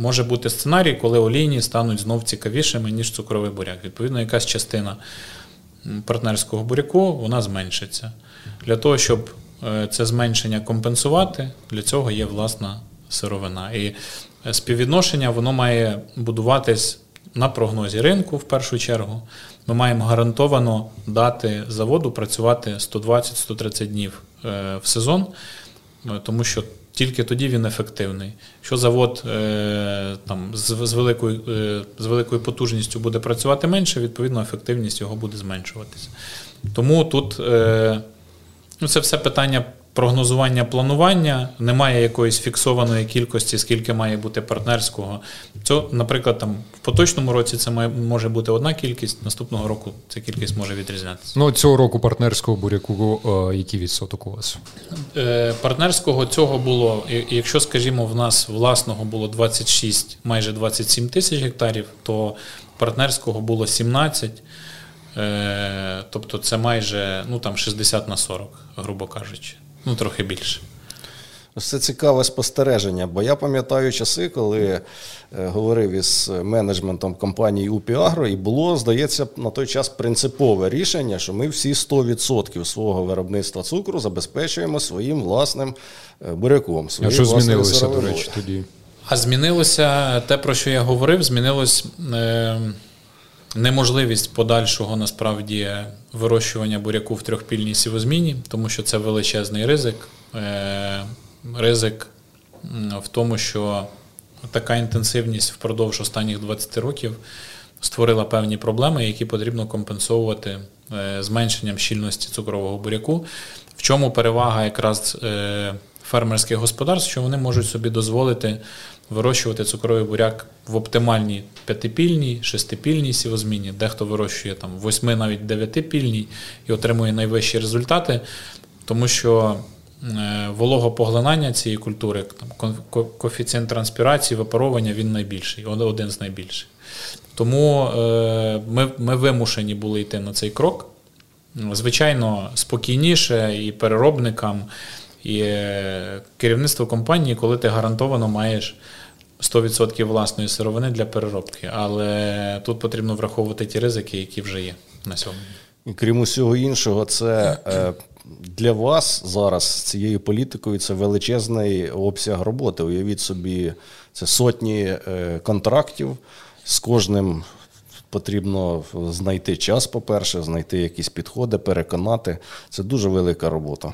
може бути сценарій, коли олійні стануть знов цікавішими, ніж цукровий буряк. Відповідно, якась частина партнерського буряку, вона зменшиться. Для того, щоб це зменшення компенсувати, для цього є власна сировина. І співвідношення, воно має будуватись на прогнозі ринку, в першу чергу. Ми маємо гарантовано дати заводу працювати 120-130 днів в сезон, тому що тільки тоді він ефективний. Якщо завод з великою потужністю буде працювати менше, відповідно, ефективність його буде зменшуватися. Тому тут це все питання прогнозування, планування. Немає якоїсь фіксованої кількості, скільки має бути партнерського. Це, наприклад, в поточному році це може бути одна кількість, наступного року ця кількість може відрізнятися. Цього року партнерського буряку який відсоток у вас? Партнерського цього було, якщо, скажімо, в нас власного було 26, майже 27 тисяч гектарів, то партнерського було 17. Тобто це майже 60/40, грубо кажучи. Трохи більше. Це цікаве спостереження, бо я пам'ятаю часи, коли говорив із менеджментом компанії УПІ-АГРО, і було, здається, на той час принципове рішення, що ми всі 100% свого виробництва цукру забезпечуємо своїм власним буряком. А що змінилося, до речі, тоді? А змінилося те, про що я говорив, змінилось неможливість подальшого, насправді, вирощування буряку в трьохпільній сівозміні, тому що це величезний ризик. Ризик в тому, що така інтенсивність впродовж останніх 20 років створила певні проблеми, які потрібно компенсовувати зменшенням щільності цукрового буряку. В чому перевага якраз фермерських господарств, що вони можуть собі дозволити вирощувати цукровий буряк в оптимальній 5-пільній, 6-пільній сівозміні, дехто вирощує 8, навіть 9-пільній і отримує найвищі результати, тому що вологопоглинання цієї культури, коефіцієнт транспірації, випаровування, він найбільший, один з найбільших. Тому ми вимушені були йти на цей крок. Звичайно, спокійніше і переробникам, і керівництво компанії, коли ти гарантовано маєш 100% власної сировини для переробки. Але тут потрібно враховувати ті ризики, які вже є на сьогодні. І крім усього іншого, це для вас зараз цією політикою це величезний обсяг роботи. Уявіть собі, це сотні контрактів, з кожним потрібно знайти час, по-перше, знайти якісь підходи, переконати. Це дуже велика робота.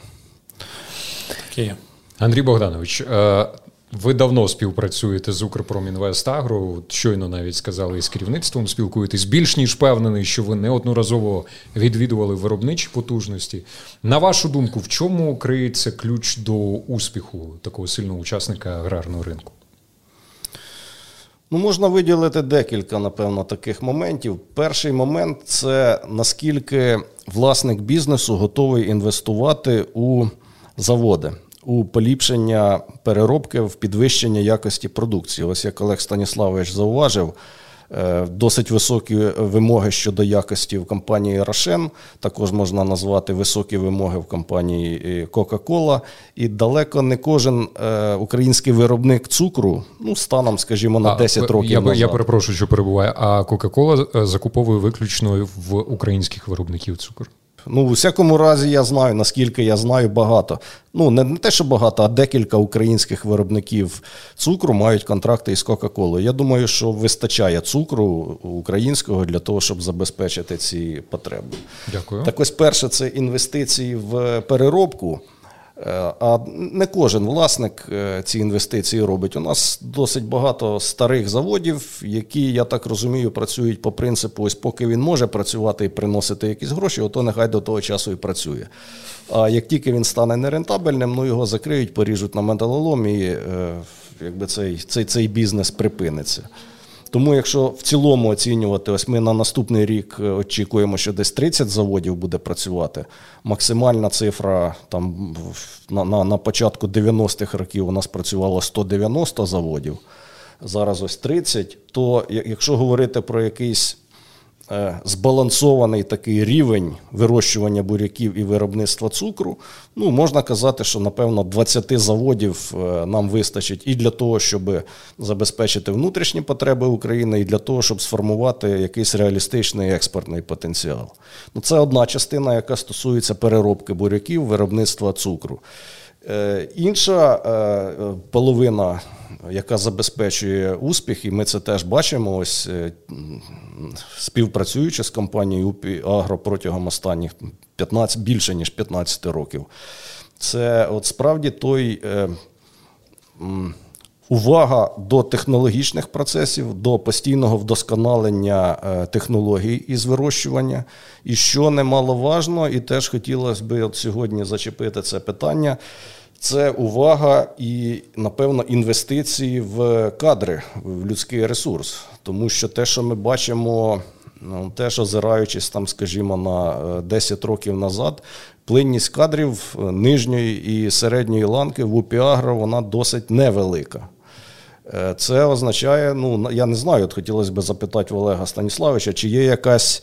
Андрій Богданович, Ви давно співпрацюєте з Укрпромінвестагро, щойно навіть сказали, з керівництвом спілкуєтесь. Більш ніж впевнений, що ви неодноразово відвідували виробничі потужності. На вашу думку, в чому криється ключ до успіху такого сильного учасника аграрного ринку? Ну, можна виділити декілька, напевно, таких моментів. Перший момент – це наскільки власник бізнесу готовий інвестувати у заводи, у поліпшення переробки, в підвищення якості продукції. Ось як Олег Станіславович зауважив, досить високі вимоги щодо якості в компанії «Рошен», також можна назвати високі вимоги в компанії «Coca-Cola». І далеко не кожен український виробник цукру, ну, станом, скажімо, на 10 років назад. Я перепрошую, що перебуваю. А «Coca-Cola» закуповує виключно в українських виробників цукру? Ну, у всякому разі, я знаю, наскільки я знаю, багато. Ну, не те, що багато, а декілька українських виробників цукру мають контракти із Coca-Cola. Я думаю, що вистачає цукру українського для того, щоб забезпечити ці потреби. Дякую. Так ось, перше, це інвестиції в переробку. А не кожен власник ці інвестиції робить. У нас досить багато старих заводів, які, я так розумію, працюють по принципу, ось поки він може працювати і приносити якісь гроші, ото нехай до того часу і працює. А як тільки він стане нерентабельним, ну його закриють, поріжуть на металолом і якби цей бізнес припиниться. Тому якщо в цілому оцінювати, ось ми на наступний рік очікуємо, що десь 30 заводів буде працювати, максимальна цифра там на початку 90-х років у нас працювало 190 заводів, зараз ось 30, то якщо говорити про якийсь збалансований такий рівень вирощування буряків і виробництва цукру, ну, можна казати, що, напевно, 20 заводів нам вистачить і для того, щоб забезпечити внутрішні потреби України, і для того, щоб сформувати якийсь реалістичний експортний потенціал. Ну, це одна частина, яка стосується переробки буряків, виробництва цукру. Інша половина, яка забезпечує успіх, і ми це теж бачимо, ось співпрацюючи з компанією УПІ-АГРО протягом останніх більше ніж 15 років, це от справді той увага до технологічних процесів, до постійного вдосконалення технологій із вирощування. І що немаловажно, і теж хотілося б от сьогодні зачепити це питання, це увага і, напевно, інвестиції в кадри, в людський ресурс. Тому що те, що ми бачимо, теж озираючись, там, скажімо, на 10 років назад, плинність кадрів нижньої і середньої ланки в УПІ-АГРО, вона досить невелика. Це означає, ну, я не знаю, от хотілося б запитати Олега Станіславовича, чи є якась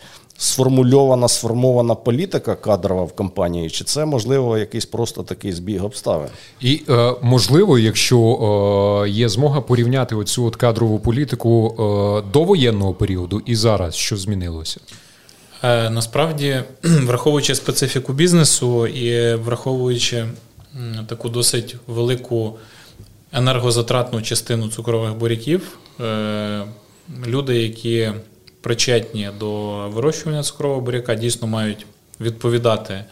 сформована політика кадрова в компанії, чи це, можливо, якийсь просто такий збіг обставин? І, можливо, якщо є змога порівняти оцю от кадрову політику до воєнного періоду і зараз, що змінилося? Насправді, враховуючи специфіку бізнесу і враховуючи таку досить велику енергозатратну частину цукрових буряків, люди, які причетні до вирощування цукрового буряка, дійсно мають відповідати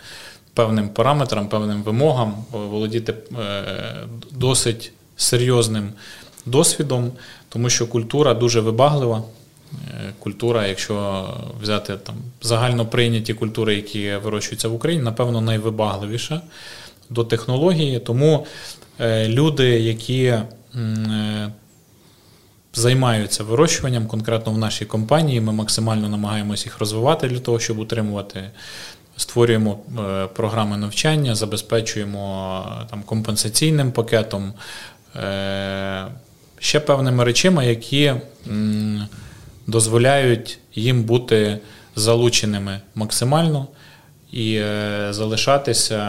певним параметрам, певним вимогам, володіти досить серйозним досвідом, тому що культура дуже вибаглива. Культура, якщо взяти там загально прийняті культури, які вирощуються в Україні, напевно, найвибагливіша до технології. Тому люди, які займаються вирощуванням, конкретно в нашій компанії, ми максимально намагаємось їх розвивати для того, щоб утримувати, створюємо програми навчання, забезпечуємо там компенсаційним пакетом, ще певними речами, які дозволяють їм бути залученими максимально і залишатися.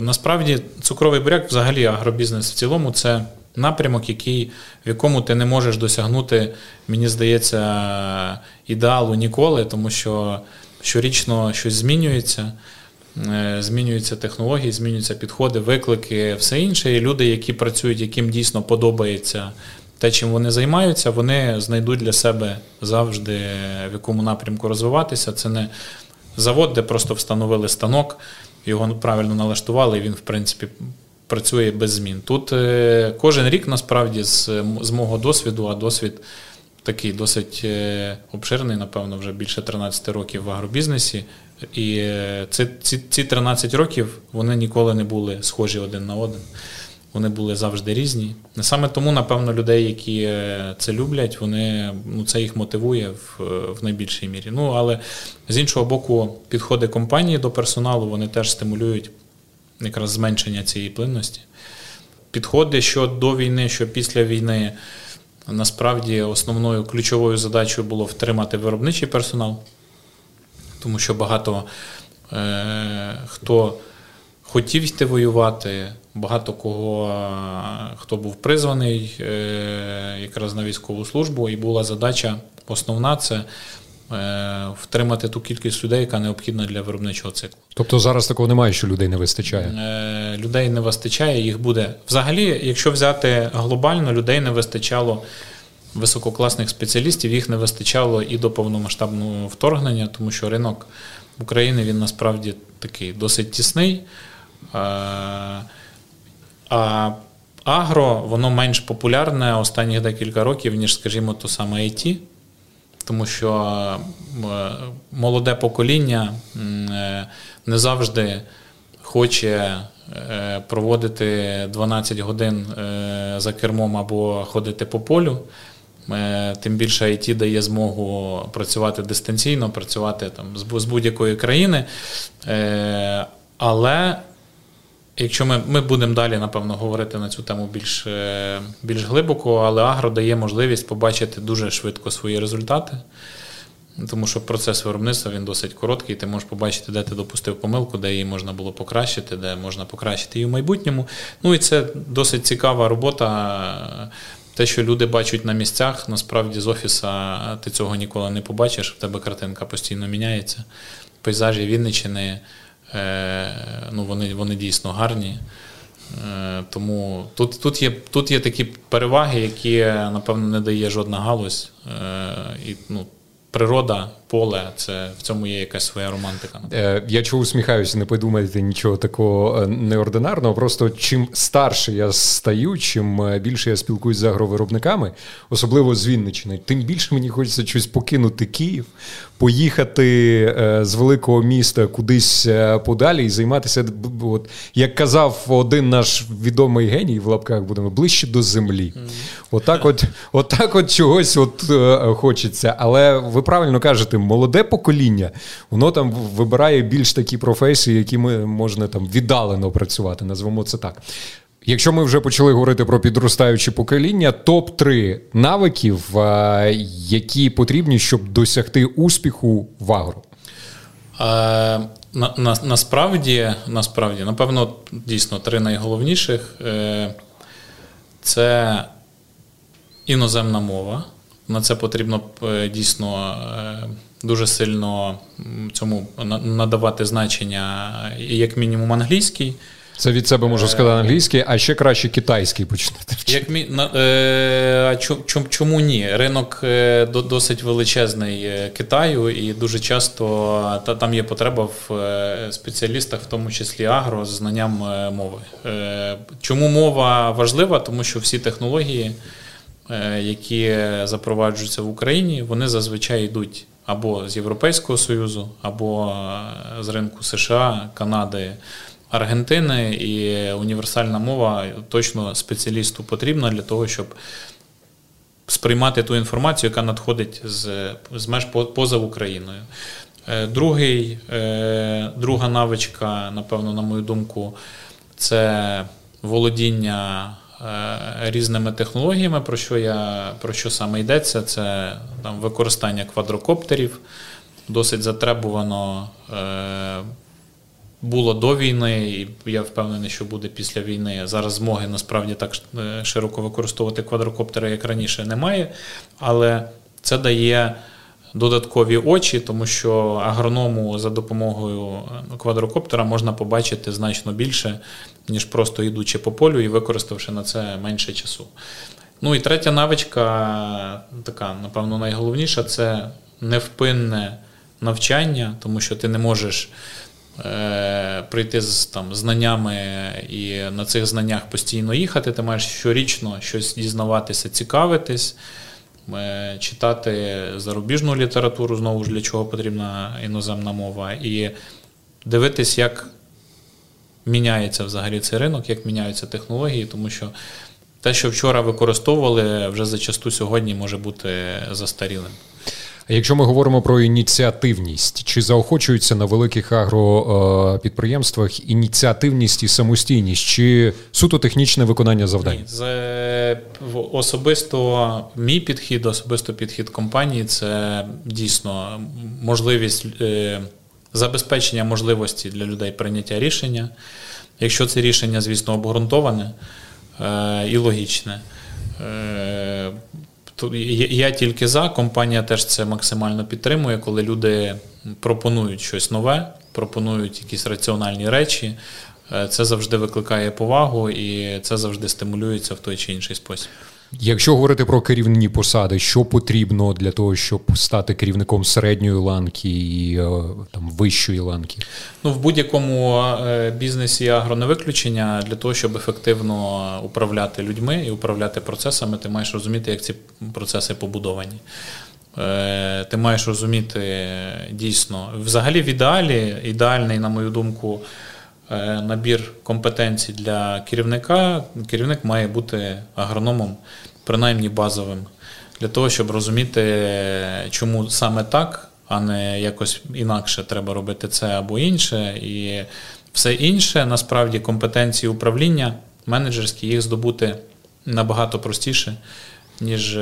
Насправді, цукровий буряк, взагалі агробізнес в цілому, це напрямок, в якому ти не можеш досягнути, мені здається, ідеалу ніколи, тому що щорічно щось змінюється, змінюються технології, змінюються підходи, виклики, все інше. І люди, які працюють, яким дійсно подобається те, чим вони займаються, вони знайдуть для себе завжди, в якому напрямку розвиватися. Це не завод, де просто встановили станок, його правильно налаштували, і він, в принципі, працює без змін. Тут кожен рік, насправді, з мого досвіду, а досвід такий досить обширний, напевно, вже більше 13 років в агробізнесі, і ці 13 років вони ніколи не були схожі один на один. Вони були завжди різні. Саме тому, напевно, людей, які це люблять, вони, це їх мотивує в найбільшій мірі. Але з іншого боку, підходи компанії до персоналу, вони теж стимулюють якраз зменшення цієї плинності. Підходи, що до війни, що після війни, насправді основною ключовою задачею було втримати виробничий персонал, тому що багато хто хотів йти воювати, багато кого, хто був призваний якраз на військову службу, і була задача основна – це втримати ту кількість людей, яка необхідна для виробничого циклу. Тобто зараз такого немає, що людей не вистачає? Людей не вистачає, їх буде. Взагалі, якщо взяти глобально, людей не вистачало висококласних спеціалістів, їх не вистачало і до повномасштабного вторгнення, тому що ринок України, він насправді такий досить тісний, а агро, воно менш популярне останніх декілька років, ніж, скажімо, то саме IT, тому що молоде покоління не завжди хоче проводити 12 годин за кермом або ходити по полю. Тим більше IT дає змогу працювати дистанційно, працювати там з будь-якої країни. Але якщо ми будемо далі, напевно, говорити на цю тему більш глибоко, але агро дає можливість побачити дуже швидко свої результати, тому що процес виробництва, він досить короткий, ти можеш побачити, де ти допустив помилку, де її можна було покращити, де можна покращити її в майбутньому. І це досить цікава робота. Те, що люди бачать на місцях, насправді з офіса ти цього ніколи не побачиш, в тебе картинка постійно міняється. Пейзажі Вінниччини, вони дійсно гарні. Тому тут є такі переваги, які, напевно, не дає жодна галузь. Природа, поле, це в цьому є якась своя романтика. Я чого усміхаюся, не подумайте нічого такого неординарного. Просто чим старше я стаю, чим більше я спілкуюсь з агровиробниками, особливо з Вінниччини, тим більше мені хочеться щось покинути Київ, поїхати з великого міста кудись подалі і займатися, як казав один наш відомий геній, в лапках будемо, ближче до землі. Отак чогось хочеться. Але ви правильно кажете, молоде покоління, воно там вибирає більш такі професії, якими можна там віддалено працювати, назвемо це так. Якщо ми вже почали говорити про підростаючі покоління, топ-3 навиків, які потрібні, щоб досягти успіху в агро? Насправді, напевно, дійсно 3 найголовніших. Це іноземна мова. На це потрібно дійсно дуже сильно цьому надавати значення, як мінімум англійський. Це від себе можу сказати англійський, а ще краще китайський починати. Чому ні? Ринок досить величезний Китаю, і дуже часто там є потреба в спеціалістах, в тому числі агро, з знанням мови. Чому мова важлива? Тому що всі технології, які запроваджуються в Україні, вони зазвичай йдуть або з Європейського Союзу, або з ринку США, Канади, Аргентини, і універсальна мова точно спеціалісту потрібна для того, щоб сприймати ту інформацію, яка надходить з меж поза Україною. Друга навичка, напевно, на мою думку, це володіння різними технологіями, про що саме йдеться, це там використання квадрокоптерів, досить затребувано було до війни, і я впевнений, що буде після війни. Зараз змоги насправді так широко використовувати квадрокоптери, як раніше, немає, але це дає додаткові очі, тому що агроному за допомогою квадрокоптера можна побачити значно більше, ніж просто йдучи по полю і використавши на це менше часу. І третя навичка, така, напевно, найголовніша, це невпинне навчання, тому що ти не можеш прийти з там знаннями і на цих знаннях постійно їхати. Ти маєш щорічно щось дізнаватися, цікавитись, читати зарубіжну літературу, знову ж для чого потрібна іноземна мова, і дивитись, як міняється взагалі цей ринок, як міняються технології, тому що те, що вчора використовували, вже зачасту сьогодні може бути застарілим. Якщо ми говоримо про ініціативність, чи заохочується на великих агропідприємствах ініціативність і самостійність, чи суто технічне виконання завдань? Особисто мій підхід, особисто підхід компанії – це дійсно можливість, забезпечення можливості для людей прийняття рішення, якщо це рішення, звісно, обґрунтоване і логічне. Я тільки за, компанія теж це максимально підтримує, коли люди пропонують щось нове, пропонують якісь раціональні речі, це завжди викликає повагу і це завжди стимулюється в той чи інший спосіб. Якщо говорити про керівні посади, що потрібно для того, щоб стати керівником середньої ланки і там вищої ланки? Ну, в будь-якому бізнесі агро не виключення. Для того, щоб ефективно управляти людьми і управляти процесами, ти маєш розуміти, як ці процеси побудовані. Ти маєш розуміти дійсно, взагалі в ідеалі, ідеальний, на мою думку, набір компетенцій для керівника. Керівник має бути агрономом, принаймні базовим, для того, щоб розуміти, чому саме так, а не якось інакше треба робити це або інше. І все інше, насправді, компетенції управління, менеджерські, їх здобути набагато простіше, ніж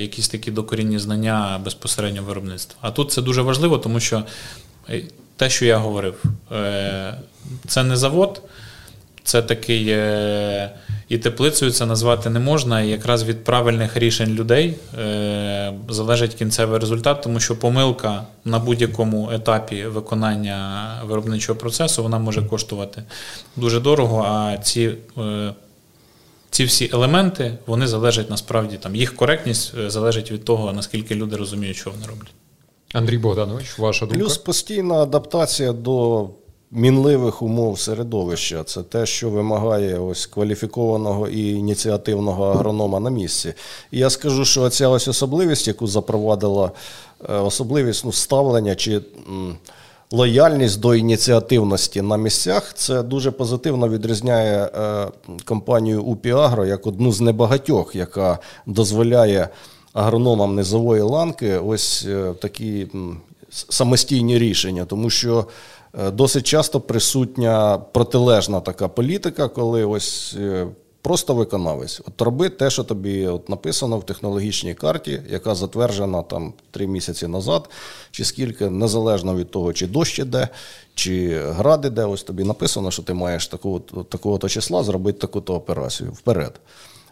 якісь такі докорінні знання безпосередньо виробництва. А тут це дуже важливо, тому що те, що я говорив, це не завод, це такий, і теплицею це назвати не можна, і якраз від правильних рішень людей залежить кінцевий результат, тому що помилка на будь-якому етапі виконання виробничого процесу, вона може коштувати дуже дорого, а ці всі елементи, вони залежать насправді, там, їх коректність залежить від того, наскільки люди розуміють, що вони роблять. Андрій Богданович, ваша думка? Плюс постійна адаптація до мінливих умов середовища. Це те, що вимагає ось кваліфікованого і ініціативного агронома на місці. І я скажу, що ця ось особливість, яку запровадила, особливість ставлення чи лояльність до ініціативності на місцях, це дуже позитивно відрізняє компанію УПІ-АГРО як одну з небагатьох, яка дозволяє агрономам низової ланки ось такі самостійні рішення, тому що досить часто присутня протилежна така політика, коли ось просто виконавець. От роби те, що тобі от написано в технологічній карті, яка затверджена там 3 місяці назад, чи скільки, незалежно від того, чи дощ іде, чи град іде, ось тобі написано, що ти маєш такого-то числа зробити таку-то операцію вперед.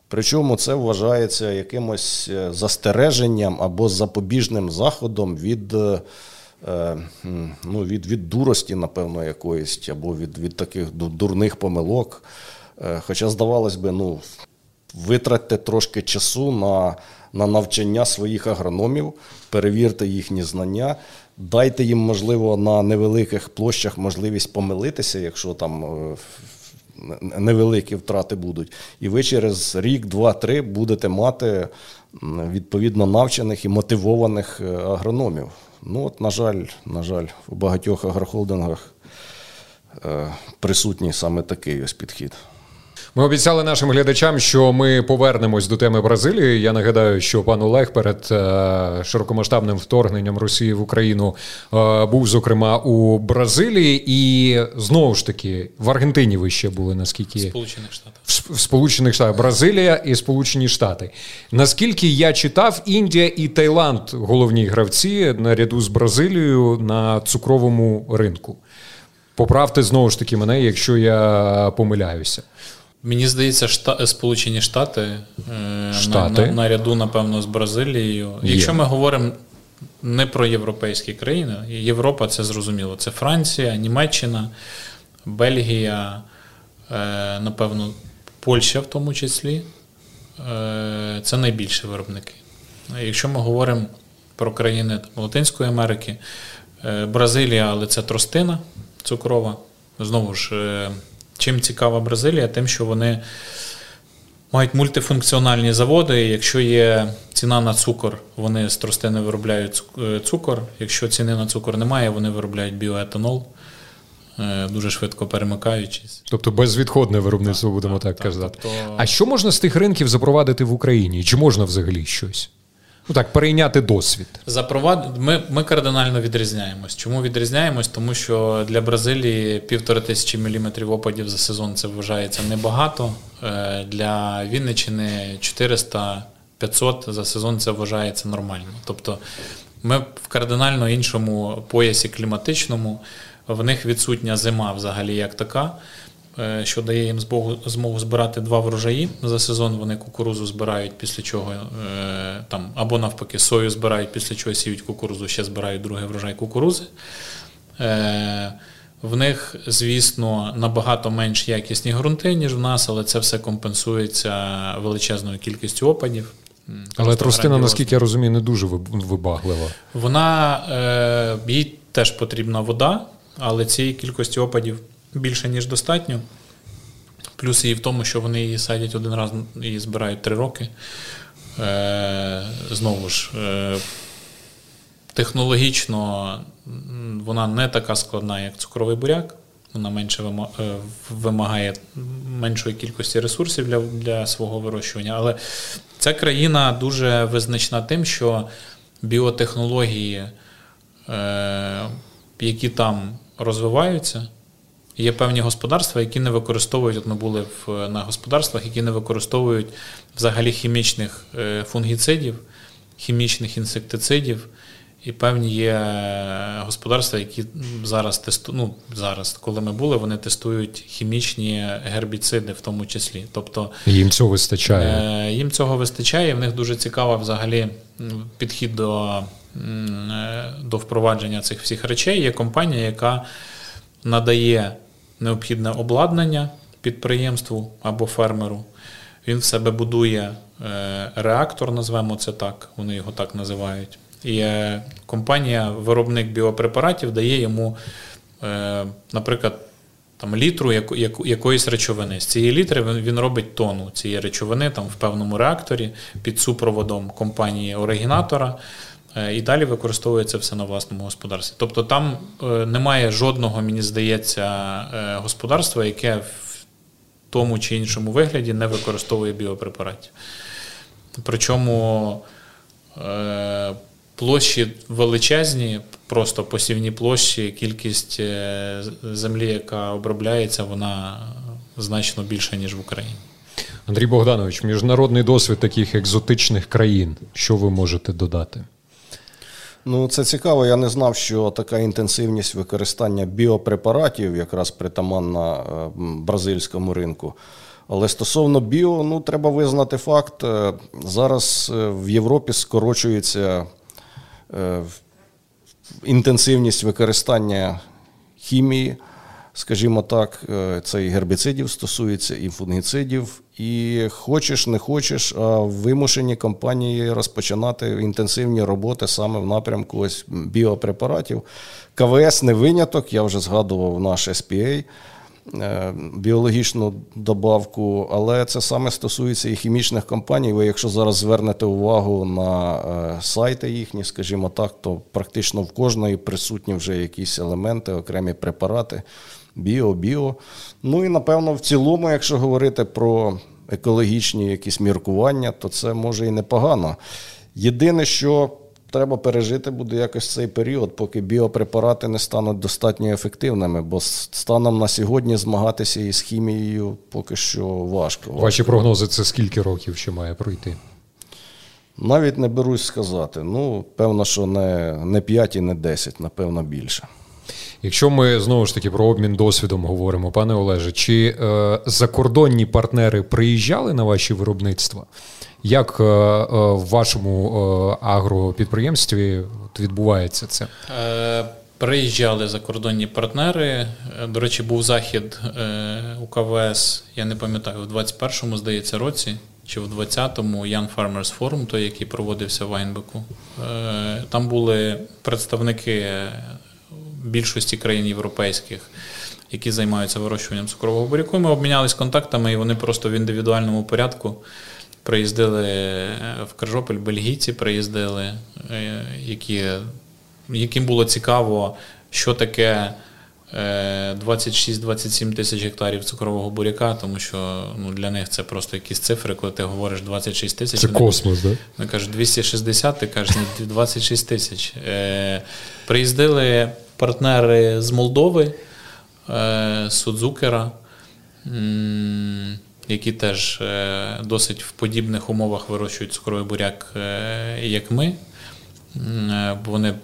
Причому це вважається якимось застереженням або запобіжним заходом від дурості, напевно, якоїсь, або від таких дурних помилок. Хоча, здавалось би, витратьте трошки часу на навчання своїх агрономів, перевірте їхні знання, дайте їм, можливо, на невеликих площах можливість помилитися, якщо там невеликі втрати будуть. І ви через рік, 2-3 будете мати відповідно навчених і мотивованих агрономів. От, на жаль, у багатьох агрохолдингах присутній саме такий ось підхід. Ми обіцяли нашим глядачам, що ми повернемось до теми Бразилії. Я нагадаю, що пан Олег перед широкомасштабним вторгненням Росії в Україну був, зокрема, у Бразилії. І, знову ж таки, в Аргентині ви ще були, наскільки... В Сполучених Штатах. Бразилія і Сполучені Штати. Наскільки я читав, Індія і Таїланд – головні гравці наряду з Бразилією на цукровому ринку. Поправте, знову ж таки, мене, якщо я помиляюся. Мені здається, Сполучені Штати. Наряду, напевно, з Бразилією. Є. Якщо ми говоримо не про європейські країни, Європа – це зрозуміло. Це Франція, Німеччина, Бельгія, напевно, Польща в тому числі. Це найбільші виробники. Якщо ми говоримо про країни Латинської Америки, Бразилія, але це тростина, цукрова. Знову ж, чим цікава Бразилія? Тим, що вони мають мультифункціональні заводи. Якщо є ціна на цукор, вони з тростини виробляють цукор. Якщо ціни на цукор немає, вони виробляють біоетанол. Дуже швидко перемикаючись. Тобто безвідходне виробництво, так, будемо так казати. Тобто... А що можна з тих ринків запровадити в Україні? Чи можна взагалі щось? Ну так, перейняти досвід. Ми кардинально відрізняємось. Чому відрізняємось? Тому що для Бразилії 1500 міліметрів опадів за сезон – це вважається небагато. Для Вінниччини 400-500 за сезон – це вважається нормально. Тобто ми в кардинально іншому поясі кліматичному. В них відсутня зима взагалі як така, що дає їм змогу збирати два врожаї за сезон. Вони кукурудзу збирають, після чого, там, або навпаки, сою збирають, після чого сіють кукурудзу, ще збирають другий врожай кукурудзи. В них, звісно, набагато менш якісні ґрунти, ніж в нас, але це все компенсується величезною кількістю опадів. Але тростина, наскільки я розумію, не дуже вибаглива. Вона, їй теж потрібна вода, але цієї кількості опадів більше, ніж достатньо. Плюс її в тому, що вони її садять один раз і збирають 3 роки. Знову ж, технологічно вона не така складна, як цукровий буряк. Вона менше вимагає меншої кількості ресурсів для свого вирощування. Але ця країна дуже визначна тим, що біотехнології, які там розвиваються. Є певні господарства, які не використовують, от ми були на господарствах, які не використовують взагалі хімічних фунгіцидів, хімічних інсектицидів, і певні є господарства, які зараз коли ми були, вони тестують хімічні гербіциди в тому числі. Тобто їм цього вистачає. Їм цього вистачає, в них дуже цікавий взагалі підхід до впровадження цих всіх речей. Є компанія, яка надає необхідне обладнання підприємству або фермеру. Він в себе будує реактор, назвемо це так, вони його так називають. І компанія, виробник біопрепаратів, дає йому, наприклад, там, літру якоїсь речовини. З цієї літри він робить тонну цієї речовини там, в певному реакторі під супроводом компанії-оригінатора. І далі використовується все на власному господарстві. Тобто там немає жодного, мені здається, господарства, яке в тому чи іншому вигляді не використовує біопрепаратів. Причому площі величезні, просто посівні площі, кількість землі, яка обробляється, вона значно більша, ніж в Україні. Андрій Богданович, міжнародний досвід таких екзотичних країн, що ви можете додати? Ну, це цікаво. Я не знав, що така інтенсивність використання біопрепаратів якраз притаманна бразильському ринку. Але стосовно біо, треба визнати факт, зараз в Європі скорочується інтенсивність використання хімії, скажімо так, це і гербіцидів стосується, і фунгіцидів. І хочеш, не хочеш, а вимушені компанії розпочинати інтенсивні роботи саме в напрямку ось біопрепаратів. КВС не виняток, я вже згадував наш SPA, біологічну добавку, але це саме стосується і хімічних компаній. Ви якщо зараз звернете увагу на сайти їхні, скажімо так, то практично в кожної присутні вже якісь елементи, окремі препарати. Біо. Ну і, напевно, в цілому, якщо говорити про екологічні якісь міркування, то це може і непогано. Єдине, що треба пережити, буде якось цей період, поки біопрепарати не стануть достатньо ефективними, бо станом на сьогодні змагатися із хімією поки що важко. Ваші прогнози – це скільки років ще має пройти? Навіть не берусь сказати. Певно, що не 5 і не 10, напевно, більше. Якщо ми, знову ж таки, про обмін досвідом говоримо, пане Олеже, чи закордонні партнери приїжджали на ваші виробництва? Як в вашому агропідприємстві відбувається це? Приїжджали закордонні партнери. До речі, був захід у КВС, я не пам'ятаю, в 21-му, здається, році, чи в 20-му, Young Farmers Forum, той, який проводився в Вайнбеку. Там були представники більшості країн європейських, які займаються вирощуванням цукрового буряку. Ми обмінялись контактами, і вони просто в індивідуальному порядку приїздили в Крижопіль, бельгійці приїздили, яким було цікаво, що таке 26-27 тисяч гектарів цукрового буряка, тому що для них це просто якісь цифри, коли ти говориш 26 тисяч. Це космос, так? Вони кажуть, 260, ти кажеш, 26 тисяч. Приїздили партнери з Молдови, Судзукера, які теж досить в подібних умовах вирощують цукровий буряк, як ми. Вони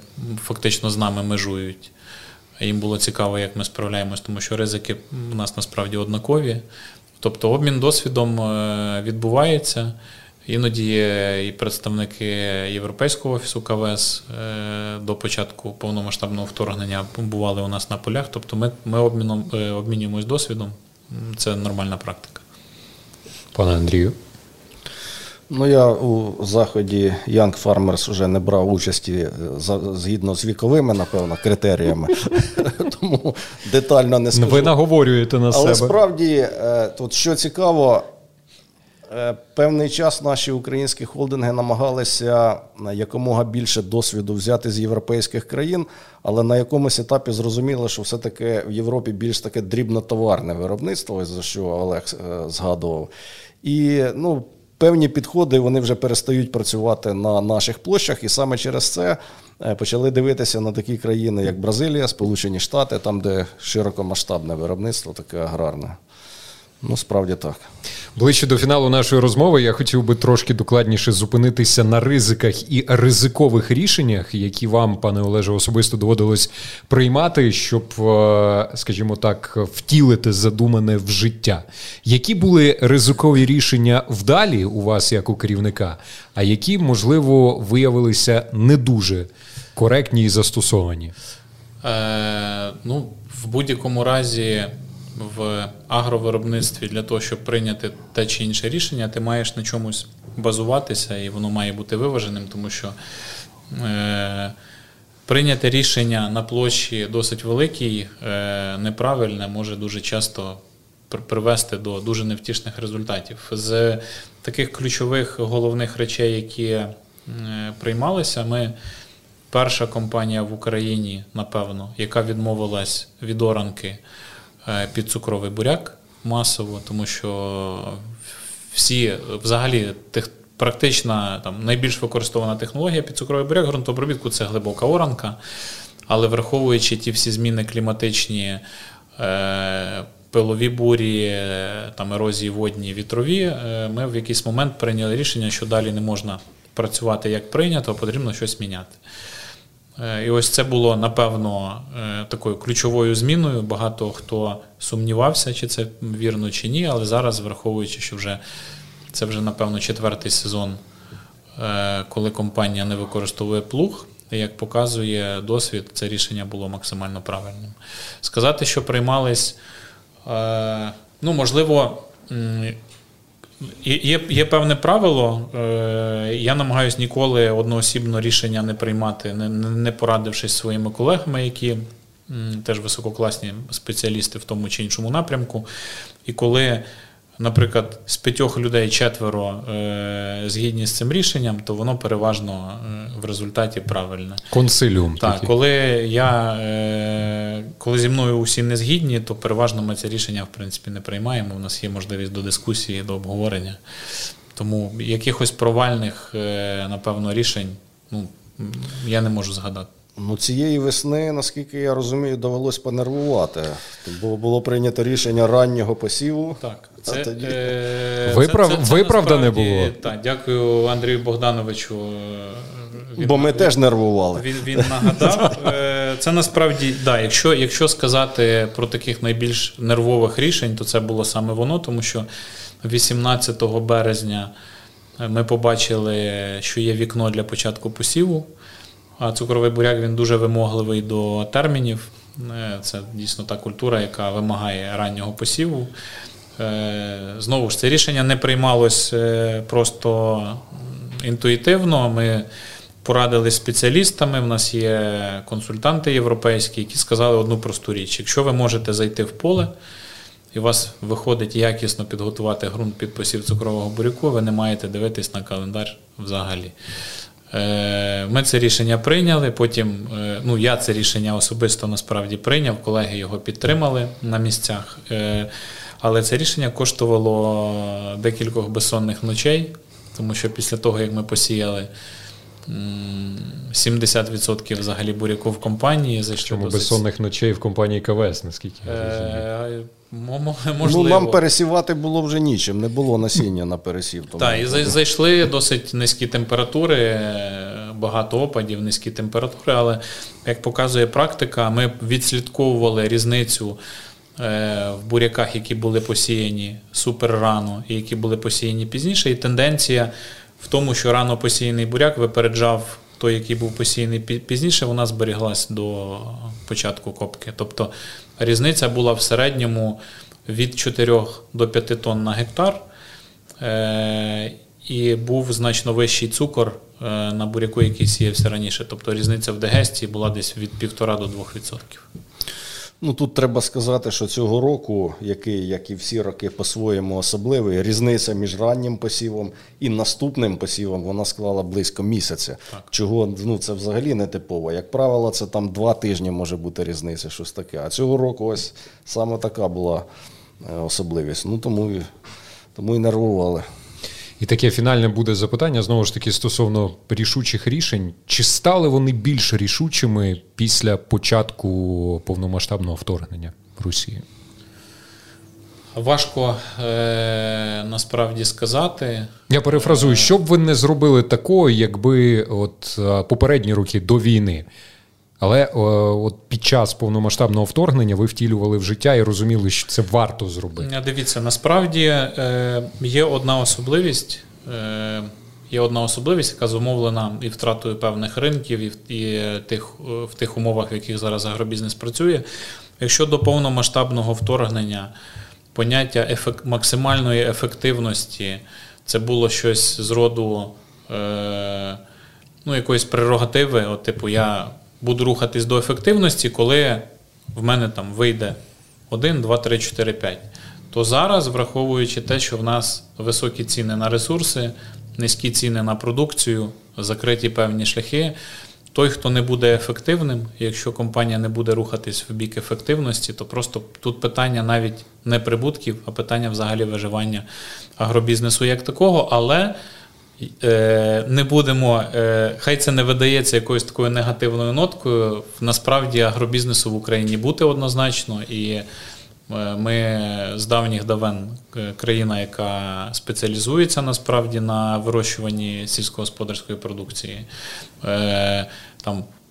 фактично з нами межують. Їм було цікаво, як ми справляємось, тому що ризики у нас насправді однакові. Тобто обмін досвідом відбувається. Іноді і представники Європейського офісу КВС до початку повномасштабного вторгнення бували у нас на полях. Тобто ми обмінюємось досвідом. Це нормальна практика. Пане Андрію? Ну, я у заході Young Farmers вже не брав участі згідно з віковими, напевно, критеріями, тому детально не скажу. Ви наговорюєте на себе. Але справді, тут що цікаво, певний час наші українські холдинги намагалися якомога більше досвіду взяти з європейських країн, але на якомусь етапі зрозуміло, що все-таки в Європі більш таке дрібнотоварне виробництво, за що Олег згадував. І, ну, певні підходи, вони вже перестають працювати на наших площах, і саме через це почали дивитися на такі країни, як Бразилія, Сполучені Штати, там, де широкомасштабне виробництво, таке аграрне. Ну, справді так. Ближче до фіналу нашої розмови я хотів би трошки докладніше зупинитися на ризиках і ризикових рішеннях, які вам, пане Олеже, особисто доводилось приймати, щоб, скажімо так, втілити задумане в життя. Які були ризикові рішення вдалі у вас, як у керівника, а які, можливо, виявилися не дуже коректні і застосовані? В будь-якому разі... В агровиробництві для того, щоб прийняти те чи інше рішення, ти маєш на чомусь базуватися, і воно має бути виваженим, тому що прийняти рішення на площі досить великій, неправильне, може дуже часто привести до дуже невтішних результатів. З таких ключових головних речей, які приймалися, ми перша компанія в Україні, напевно, яка відмовилась від оранки під цукровий буряк масово, тому що всі, взагалі, практично там, найбільш використована технологія під цукровий буряк ґрунтообробітку – це глибока оранка, але враховуючи ті всі зміни кліматичні, пилові бурі, там, ерозії водні, вітрові, ми в якийсь момент прийняли рішення, що далі не можна працювати як прийнято, а потрібно щось міняти. І ось це було, напевно, такою ключовою зміною. Багато хто сумнівався, чи це вірно, чи ні, але зараз, враховуючи, що це вже, напевно, четвертий сезон, коли компанія не використовує плуг, як показує досвід, це рішення було максимально правильним. Сказати, що приймались, можливо, Є певне правило, я намагаюся ніколи одноосібно рішення не приймати, не порадившись зі своїми колегами, які теж висококласні спеціалісти в тому чи іншому напрямку. І коли, наприклад, з 5 людей 4 згідні з цим рішенням, то воно переважно в результаті правильне. Консиліум. Так, коли зі мною усі не згідні, то переважно ми це рішення, в принципі, не приймаємо. У нас є можливість до дискусії, до обговорення. Тому якихось провальних, напевно, рішень, я не можу згадати. Цієї весни, наскільки я розумію, довелось понервувати, бо було прийнято рішення раннього посіву. Так, виправдане було. Так, дякую Андрію Богдановичу. Ми теж нервували. Він нагадав. Це насправді, да, якщо сказати про таких найбільш нервових рішень, то це було саме воно, тому що 18 березня ми побачили, що є вікно для початку посіву. А цукровий буряк, він дуже вимогливий до термінів. Це дійсно та культура, яка вимагає раннього посіву. Знову ж, це рішення не приймалось просто інтуїтивно. Ми порадились з спеціалістами, в нас є консультанти європейські, які сказали одну просту річ. Якщо ви можете зайти в поле, і у вас виходить якісно підготувати ґрунт під посів цукрового буряку, ви не маєте дивитись на календар взагалі. Ми це рішення прийняли, потім, я це рішення особисто насправді прийняв, колеги його підтримали на місцях, але це рішення коштувало декількох безсонних ночей, тому що після того, як ми посіяли 70% взагалі буряку в компанії, зайшло до безсонних ночей в компанії КВС, наскільки я розумію. Можливо. Ну, нам пересівати було вже нічим, не було насіння на пересів. Так, і зайшли досить низькі температури, багато опадів, низькі температури, але, як показує практика, ми відслідковували різницю в буряках, які були посіяні супер рано і які були посіяні пізніше, і тенденція в тому, що рано посіяний буряк випереджав той, який був посіяний пізніше, вона зберіглась до початку копки. Тобто різниця була в середньому від 4 до 5 тонн на гектар, і був значно вищий цукор на буряку, який сіявся раніше. Тобто різниця в дегесції була десь від 1,5 до 2%. Ну, тут треба сказати, що цього року, який, як і всі роки по-своєму особливий, різниця між раннім посівом і наступним посівом вона склала близько місяця. Так. Чого, це взагалі не типово. Як правило, це там 2 тижні може бути різниця, щось таке. А цього року ось саме така була особливість. Тому і нервували. І таке фінальне буде запитання, знову ж таки, стосовно рішучих рішень. Чи стали вони більш рішучими після початку повномасштабного вторгнення Росії? Важко насправді сказати. Я перефразую, що б ви не зробили такого, якби попередні роки до війни? Але під час повномасштабного вторгнення ви втілювали в життя і розуміли, що це варто зробити. Дивіться, насправді є одна особливість, яка зумовлена і втратою певних ринків, і в тих умовах, в яких зараз агробізнес працює. Якщо до повномасштабного вторгнення поняття максимальної ефективності це було щось з роду якоїсь прерогативи, я буду рухатись до ефективності, коли в мене там вийде 1, 2, 3, 4, 5. То зараз, враховуючи те, що в нас високі ціни на ресурси, низькі ціни на продукцію, закриті певні шляхи, той, хто не буде ефективним, якщо компанія не буде рухатись в бік ефективності, то просто тут питання навіть не прибутків, а питання взагалі виживання агробізнесу як такого, але не будемо, хай це не видається якоюсь такою негативною ноткою, насправді агробізнесу в Україні бути однозначно, і ми з давніх давен країна, яка спеціалізується насправді на вирощуванні сільськогосподарської продукції.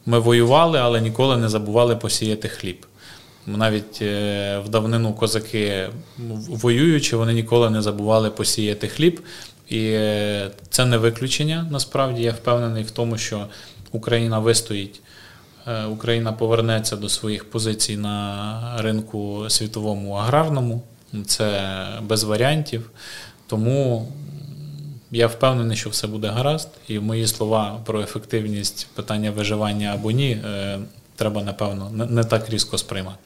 Ми воювали, але ніколи не забували посіяти хліб. Навіть в давнину козаки воюючи, вони ніколи не забували посіяти хліб. І це не виключення, насправді. Я впевнений в тому, що Україна вистоїть, Україна повернеться до своїх позицій на ринку світовому аграрному. Це без варіантів. Тому я впевнений, що все буде гаразд. І мої слова про ефективність питання виживання або ні треба, напевно, не так різко сприймати.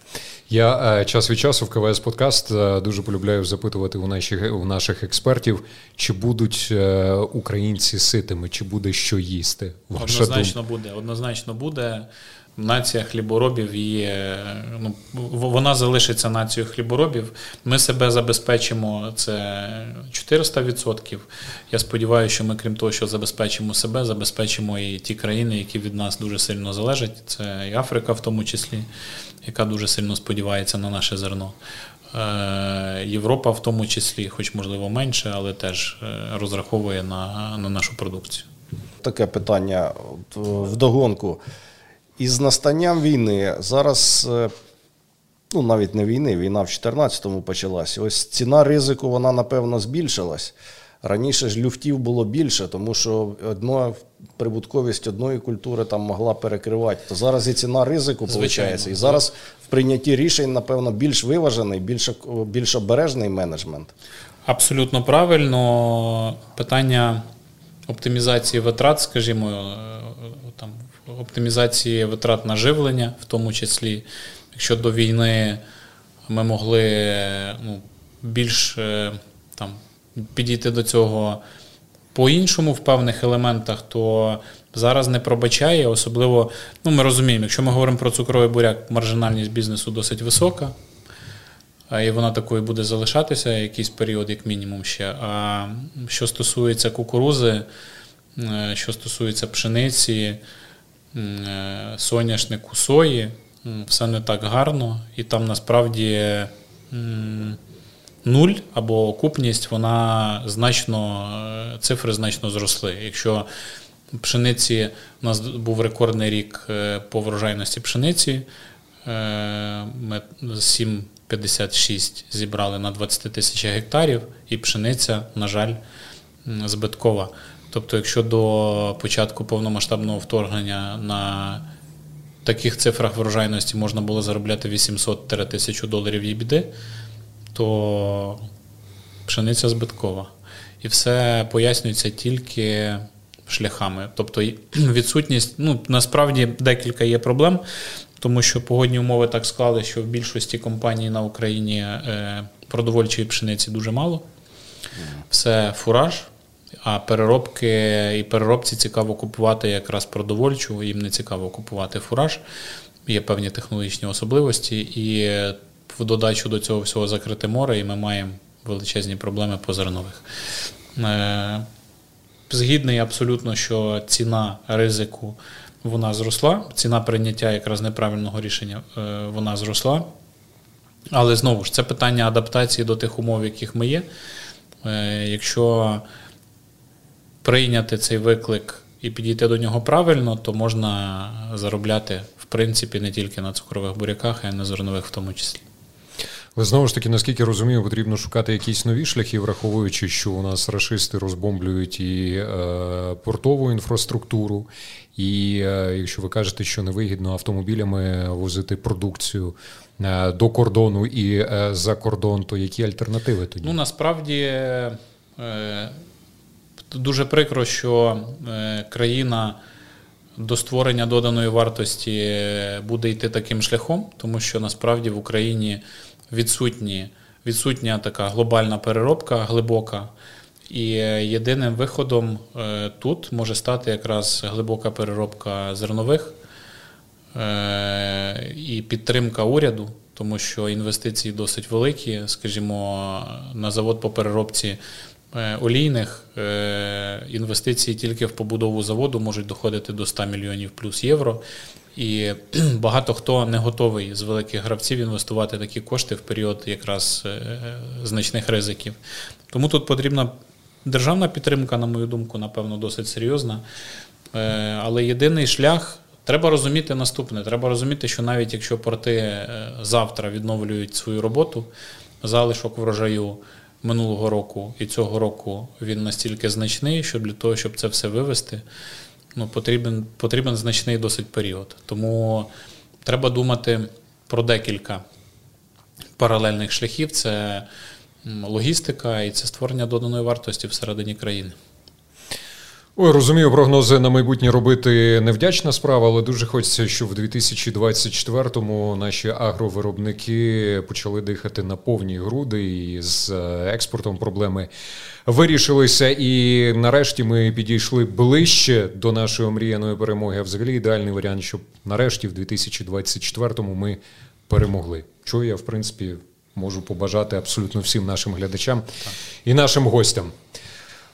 Я час від часу в КВС-подкаст дуже полюбляю запитувати у наших експертів, чи будуть українці ситими, чи буде що їсти. Однозначно буде. Нація хліборобів є, вона залишиться нацією хліборобів. Ми себе забезпечимо, це 400%. Я сподіваюся, що ми, крім того, що забезпечимо себе, забезпечимо і ті країни, які від нас дуже сильно залежать. Це і Африка в тому числі, яка дуже сильно сподівається на наше зерно. Європа в тому числі, хоч можливо менше, але теж розраховує на нашу продукцію. Таке питання вдогонку. Із настанням війни зараз, навіть не війни, війна в 14-му почалась. Ось ціна ризику, вона, напевно, збільшилась. Раніше ж люфтів було більше, тому що прибутковість одної культури там могла перекривати. То зараз і ціна ризику, виходить. І зараз в прийнятті рішень, напевно, більш виважений, більш обережний менеджмент. Абсолютно правильно. Питання оптимізації витрат, скажімо, оптимізації витрат на живлення, в тому числі, якщо до війни ми могли більш підійти до цього по-іншому в певних елементах, то зараз не пробачає, особливо, ми розуміємо, якщо ми говоримо про цукровий буряк, маржинальність бізнесу досить висока, і вона такою буде залишатися якийсь період, як мінімум ще. А що стосується кукурудзи, що стосується пшениці, соняшнику, сої, все не так гарно, і там насправді нуль або окупність, цифри значно зросли. Якщо пшениці, у нас був рекордний рік по врожайності пшениці, ми 7,56 зібрали на 20 тисяч гектарів, і пшениця, на жаль, збиткова. Тобто, якщо до початку повномасштабного вторгнення на таких цифрах врожайності можна було заробляти $800–1000 єбіди, то пшениця збиткова. І все пояснюється тільки шляхами. Тобто відсутність, насправді декілька є проблем, тому що погодні умови так склали, що в більшості компаній на Україні продовольчої пшениці дуже мало. Все фураж, а переробці цікаво купувати якраз продовольчу, їм не цікаво купувати фураж. Є певні технологічні особливості, і в додачу до цього всього закрите море, і ми маємо величезні проблеми по зернових. Згідний абсолютно, що ціна ризику вона зросла, ціна прийняття якраз неправильного рішення вона зросла. Але знову ж, це питання адаптації до тих умов, в яких ми є. Якщо прийняти цей виклик і підійти до нього правильно, то можна заробляти, в принципі, не тільки на цукрових буряках, а й на зернових в тому числі. Але знову ж таки, наскільки розумію, потрібно шукати якісь нові шляхи, враховуючи, що у нас рашисти розбомблюють і портову інфраструктуру, і якщо ви кажете, що невигідно автомобілями возити продукцію до кордону і за кордон, то які альтернативи тоді? Насправді дуже прикро, що країна до створення доданої вартості буде йти таким шляхом, тому що насправді в Україні відсутня така глобальна переробка, глибока. І єдиним виходом тут може стати якраз глибока переробка зернових і підтримка уряду, тому що інвестиції досить великі, скажімо, на завод по переробці олійних, інвестиції тільки в побудову заводу можуть доходити до $100 мільйонів плюс євро. І багато хто не готовий з великих гравців інвестувати такі кошти в період якраз значних ризиків. Тому тут потрібна державна підтримка, на мою думку, напевно, досить серйозна. Але єдиний шлях, треба розуміти наступне, треба розуміти, що навіть якщо порти завтра відновлюють свою роботу, залишок врожаю минулого року і цього року він настільки значний, що для того, щоб це все вивести, потрібен значний досить період. Тому треба думати про декілька паралельних шляхів. Це логістика і це створення доданої вартості всередині країни. Ой, розумію, прогнози на майбутнє робити невдячна справа, але дуже хочеться, щоб в 2024-му наші агровиробники почали дихати на повні груди і з експортом проблеми вирішилися. І нарешті ми підійшли ближче до нашої омріяної перемоги. А взагалі ідеальний варіант, щоб нарешті в 2024-му ми перемогли. Чого я, в принципі, можу побажати абсолютно всім нашим глядачам і нашим гостям.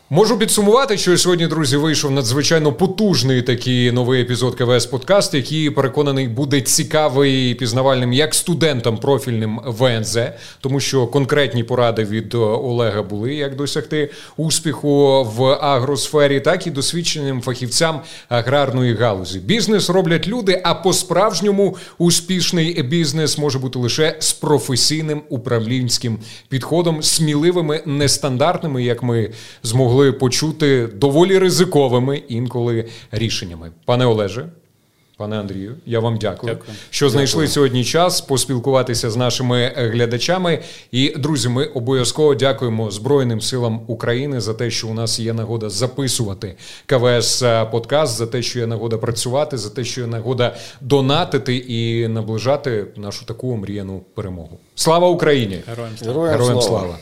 Можу підсумувати, що сьогодні, друзі, вийшов надзвичайно потужний такий новий епізод КВС-подкаст, який, переконаний, буде цікавий і пізнавальним як студентам профільним ВНЗ, тому що конкретні поради від Олега були, як досягти успіху в агросфері, так і досвідченим фахівцям аграрної галузі. Бізнес роблять люди, а по-справжньому успішний бізнес може бути лише з професійним управлінським підходом, сміливими, нестандартними, як ми змогли почути, доволі ризиковими інколи рішеннями. Пане Олеже, Пане Андрію, я вам дякую, що знайшли сьогодні час поспілкуватися з нашими глядачами. І, друзі, ми обов'язково дякуємо Збройним силам України за те, що у нас є нагода записувати КВС-подкаст, за те, що є нагода працювати, за те, що є нагода донатити і наближати нашу таку омріяну перемогу. Слава Україні! Героям слава!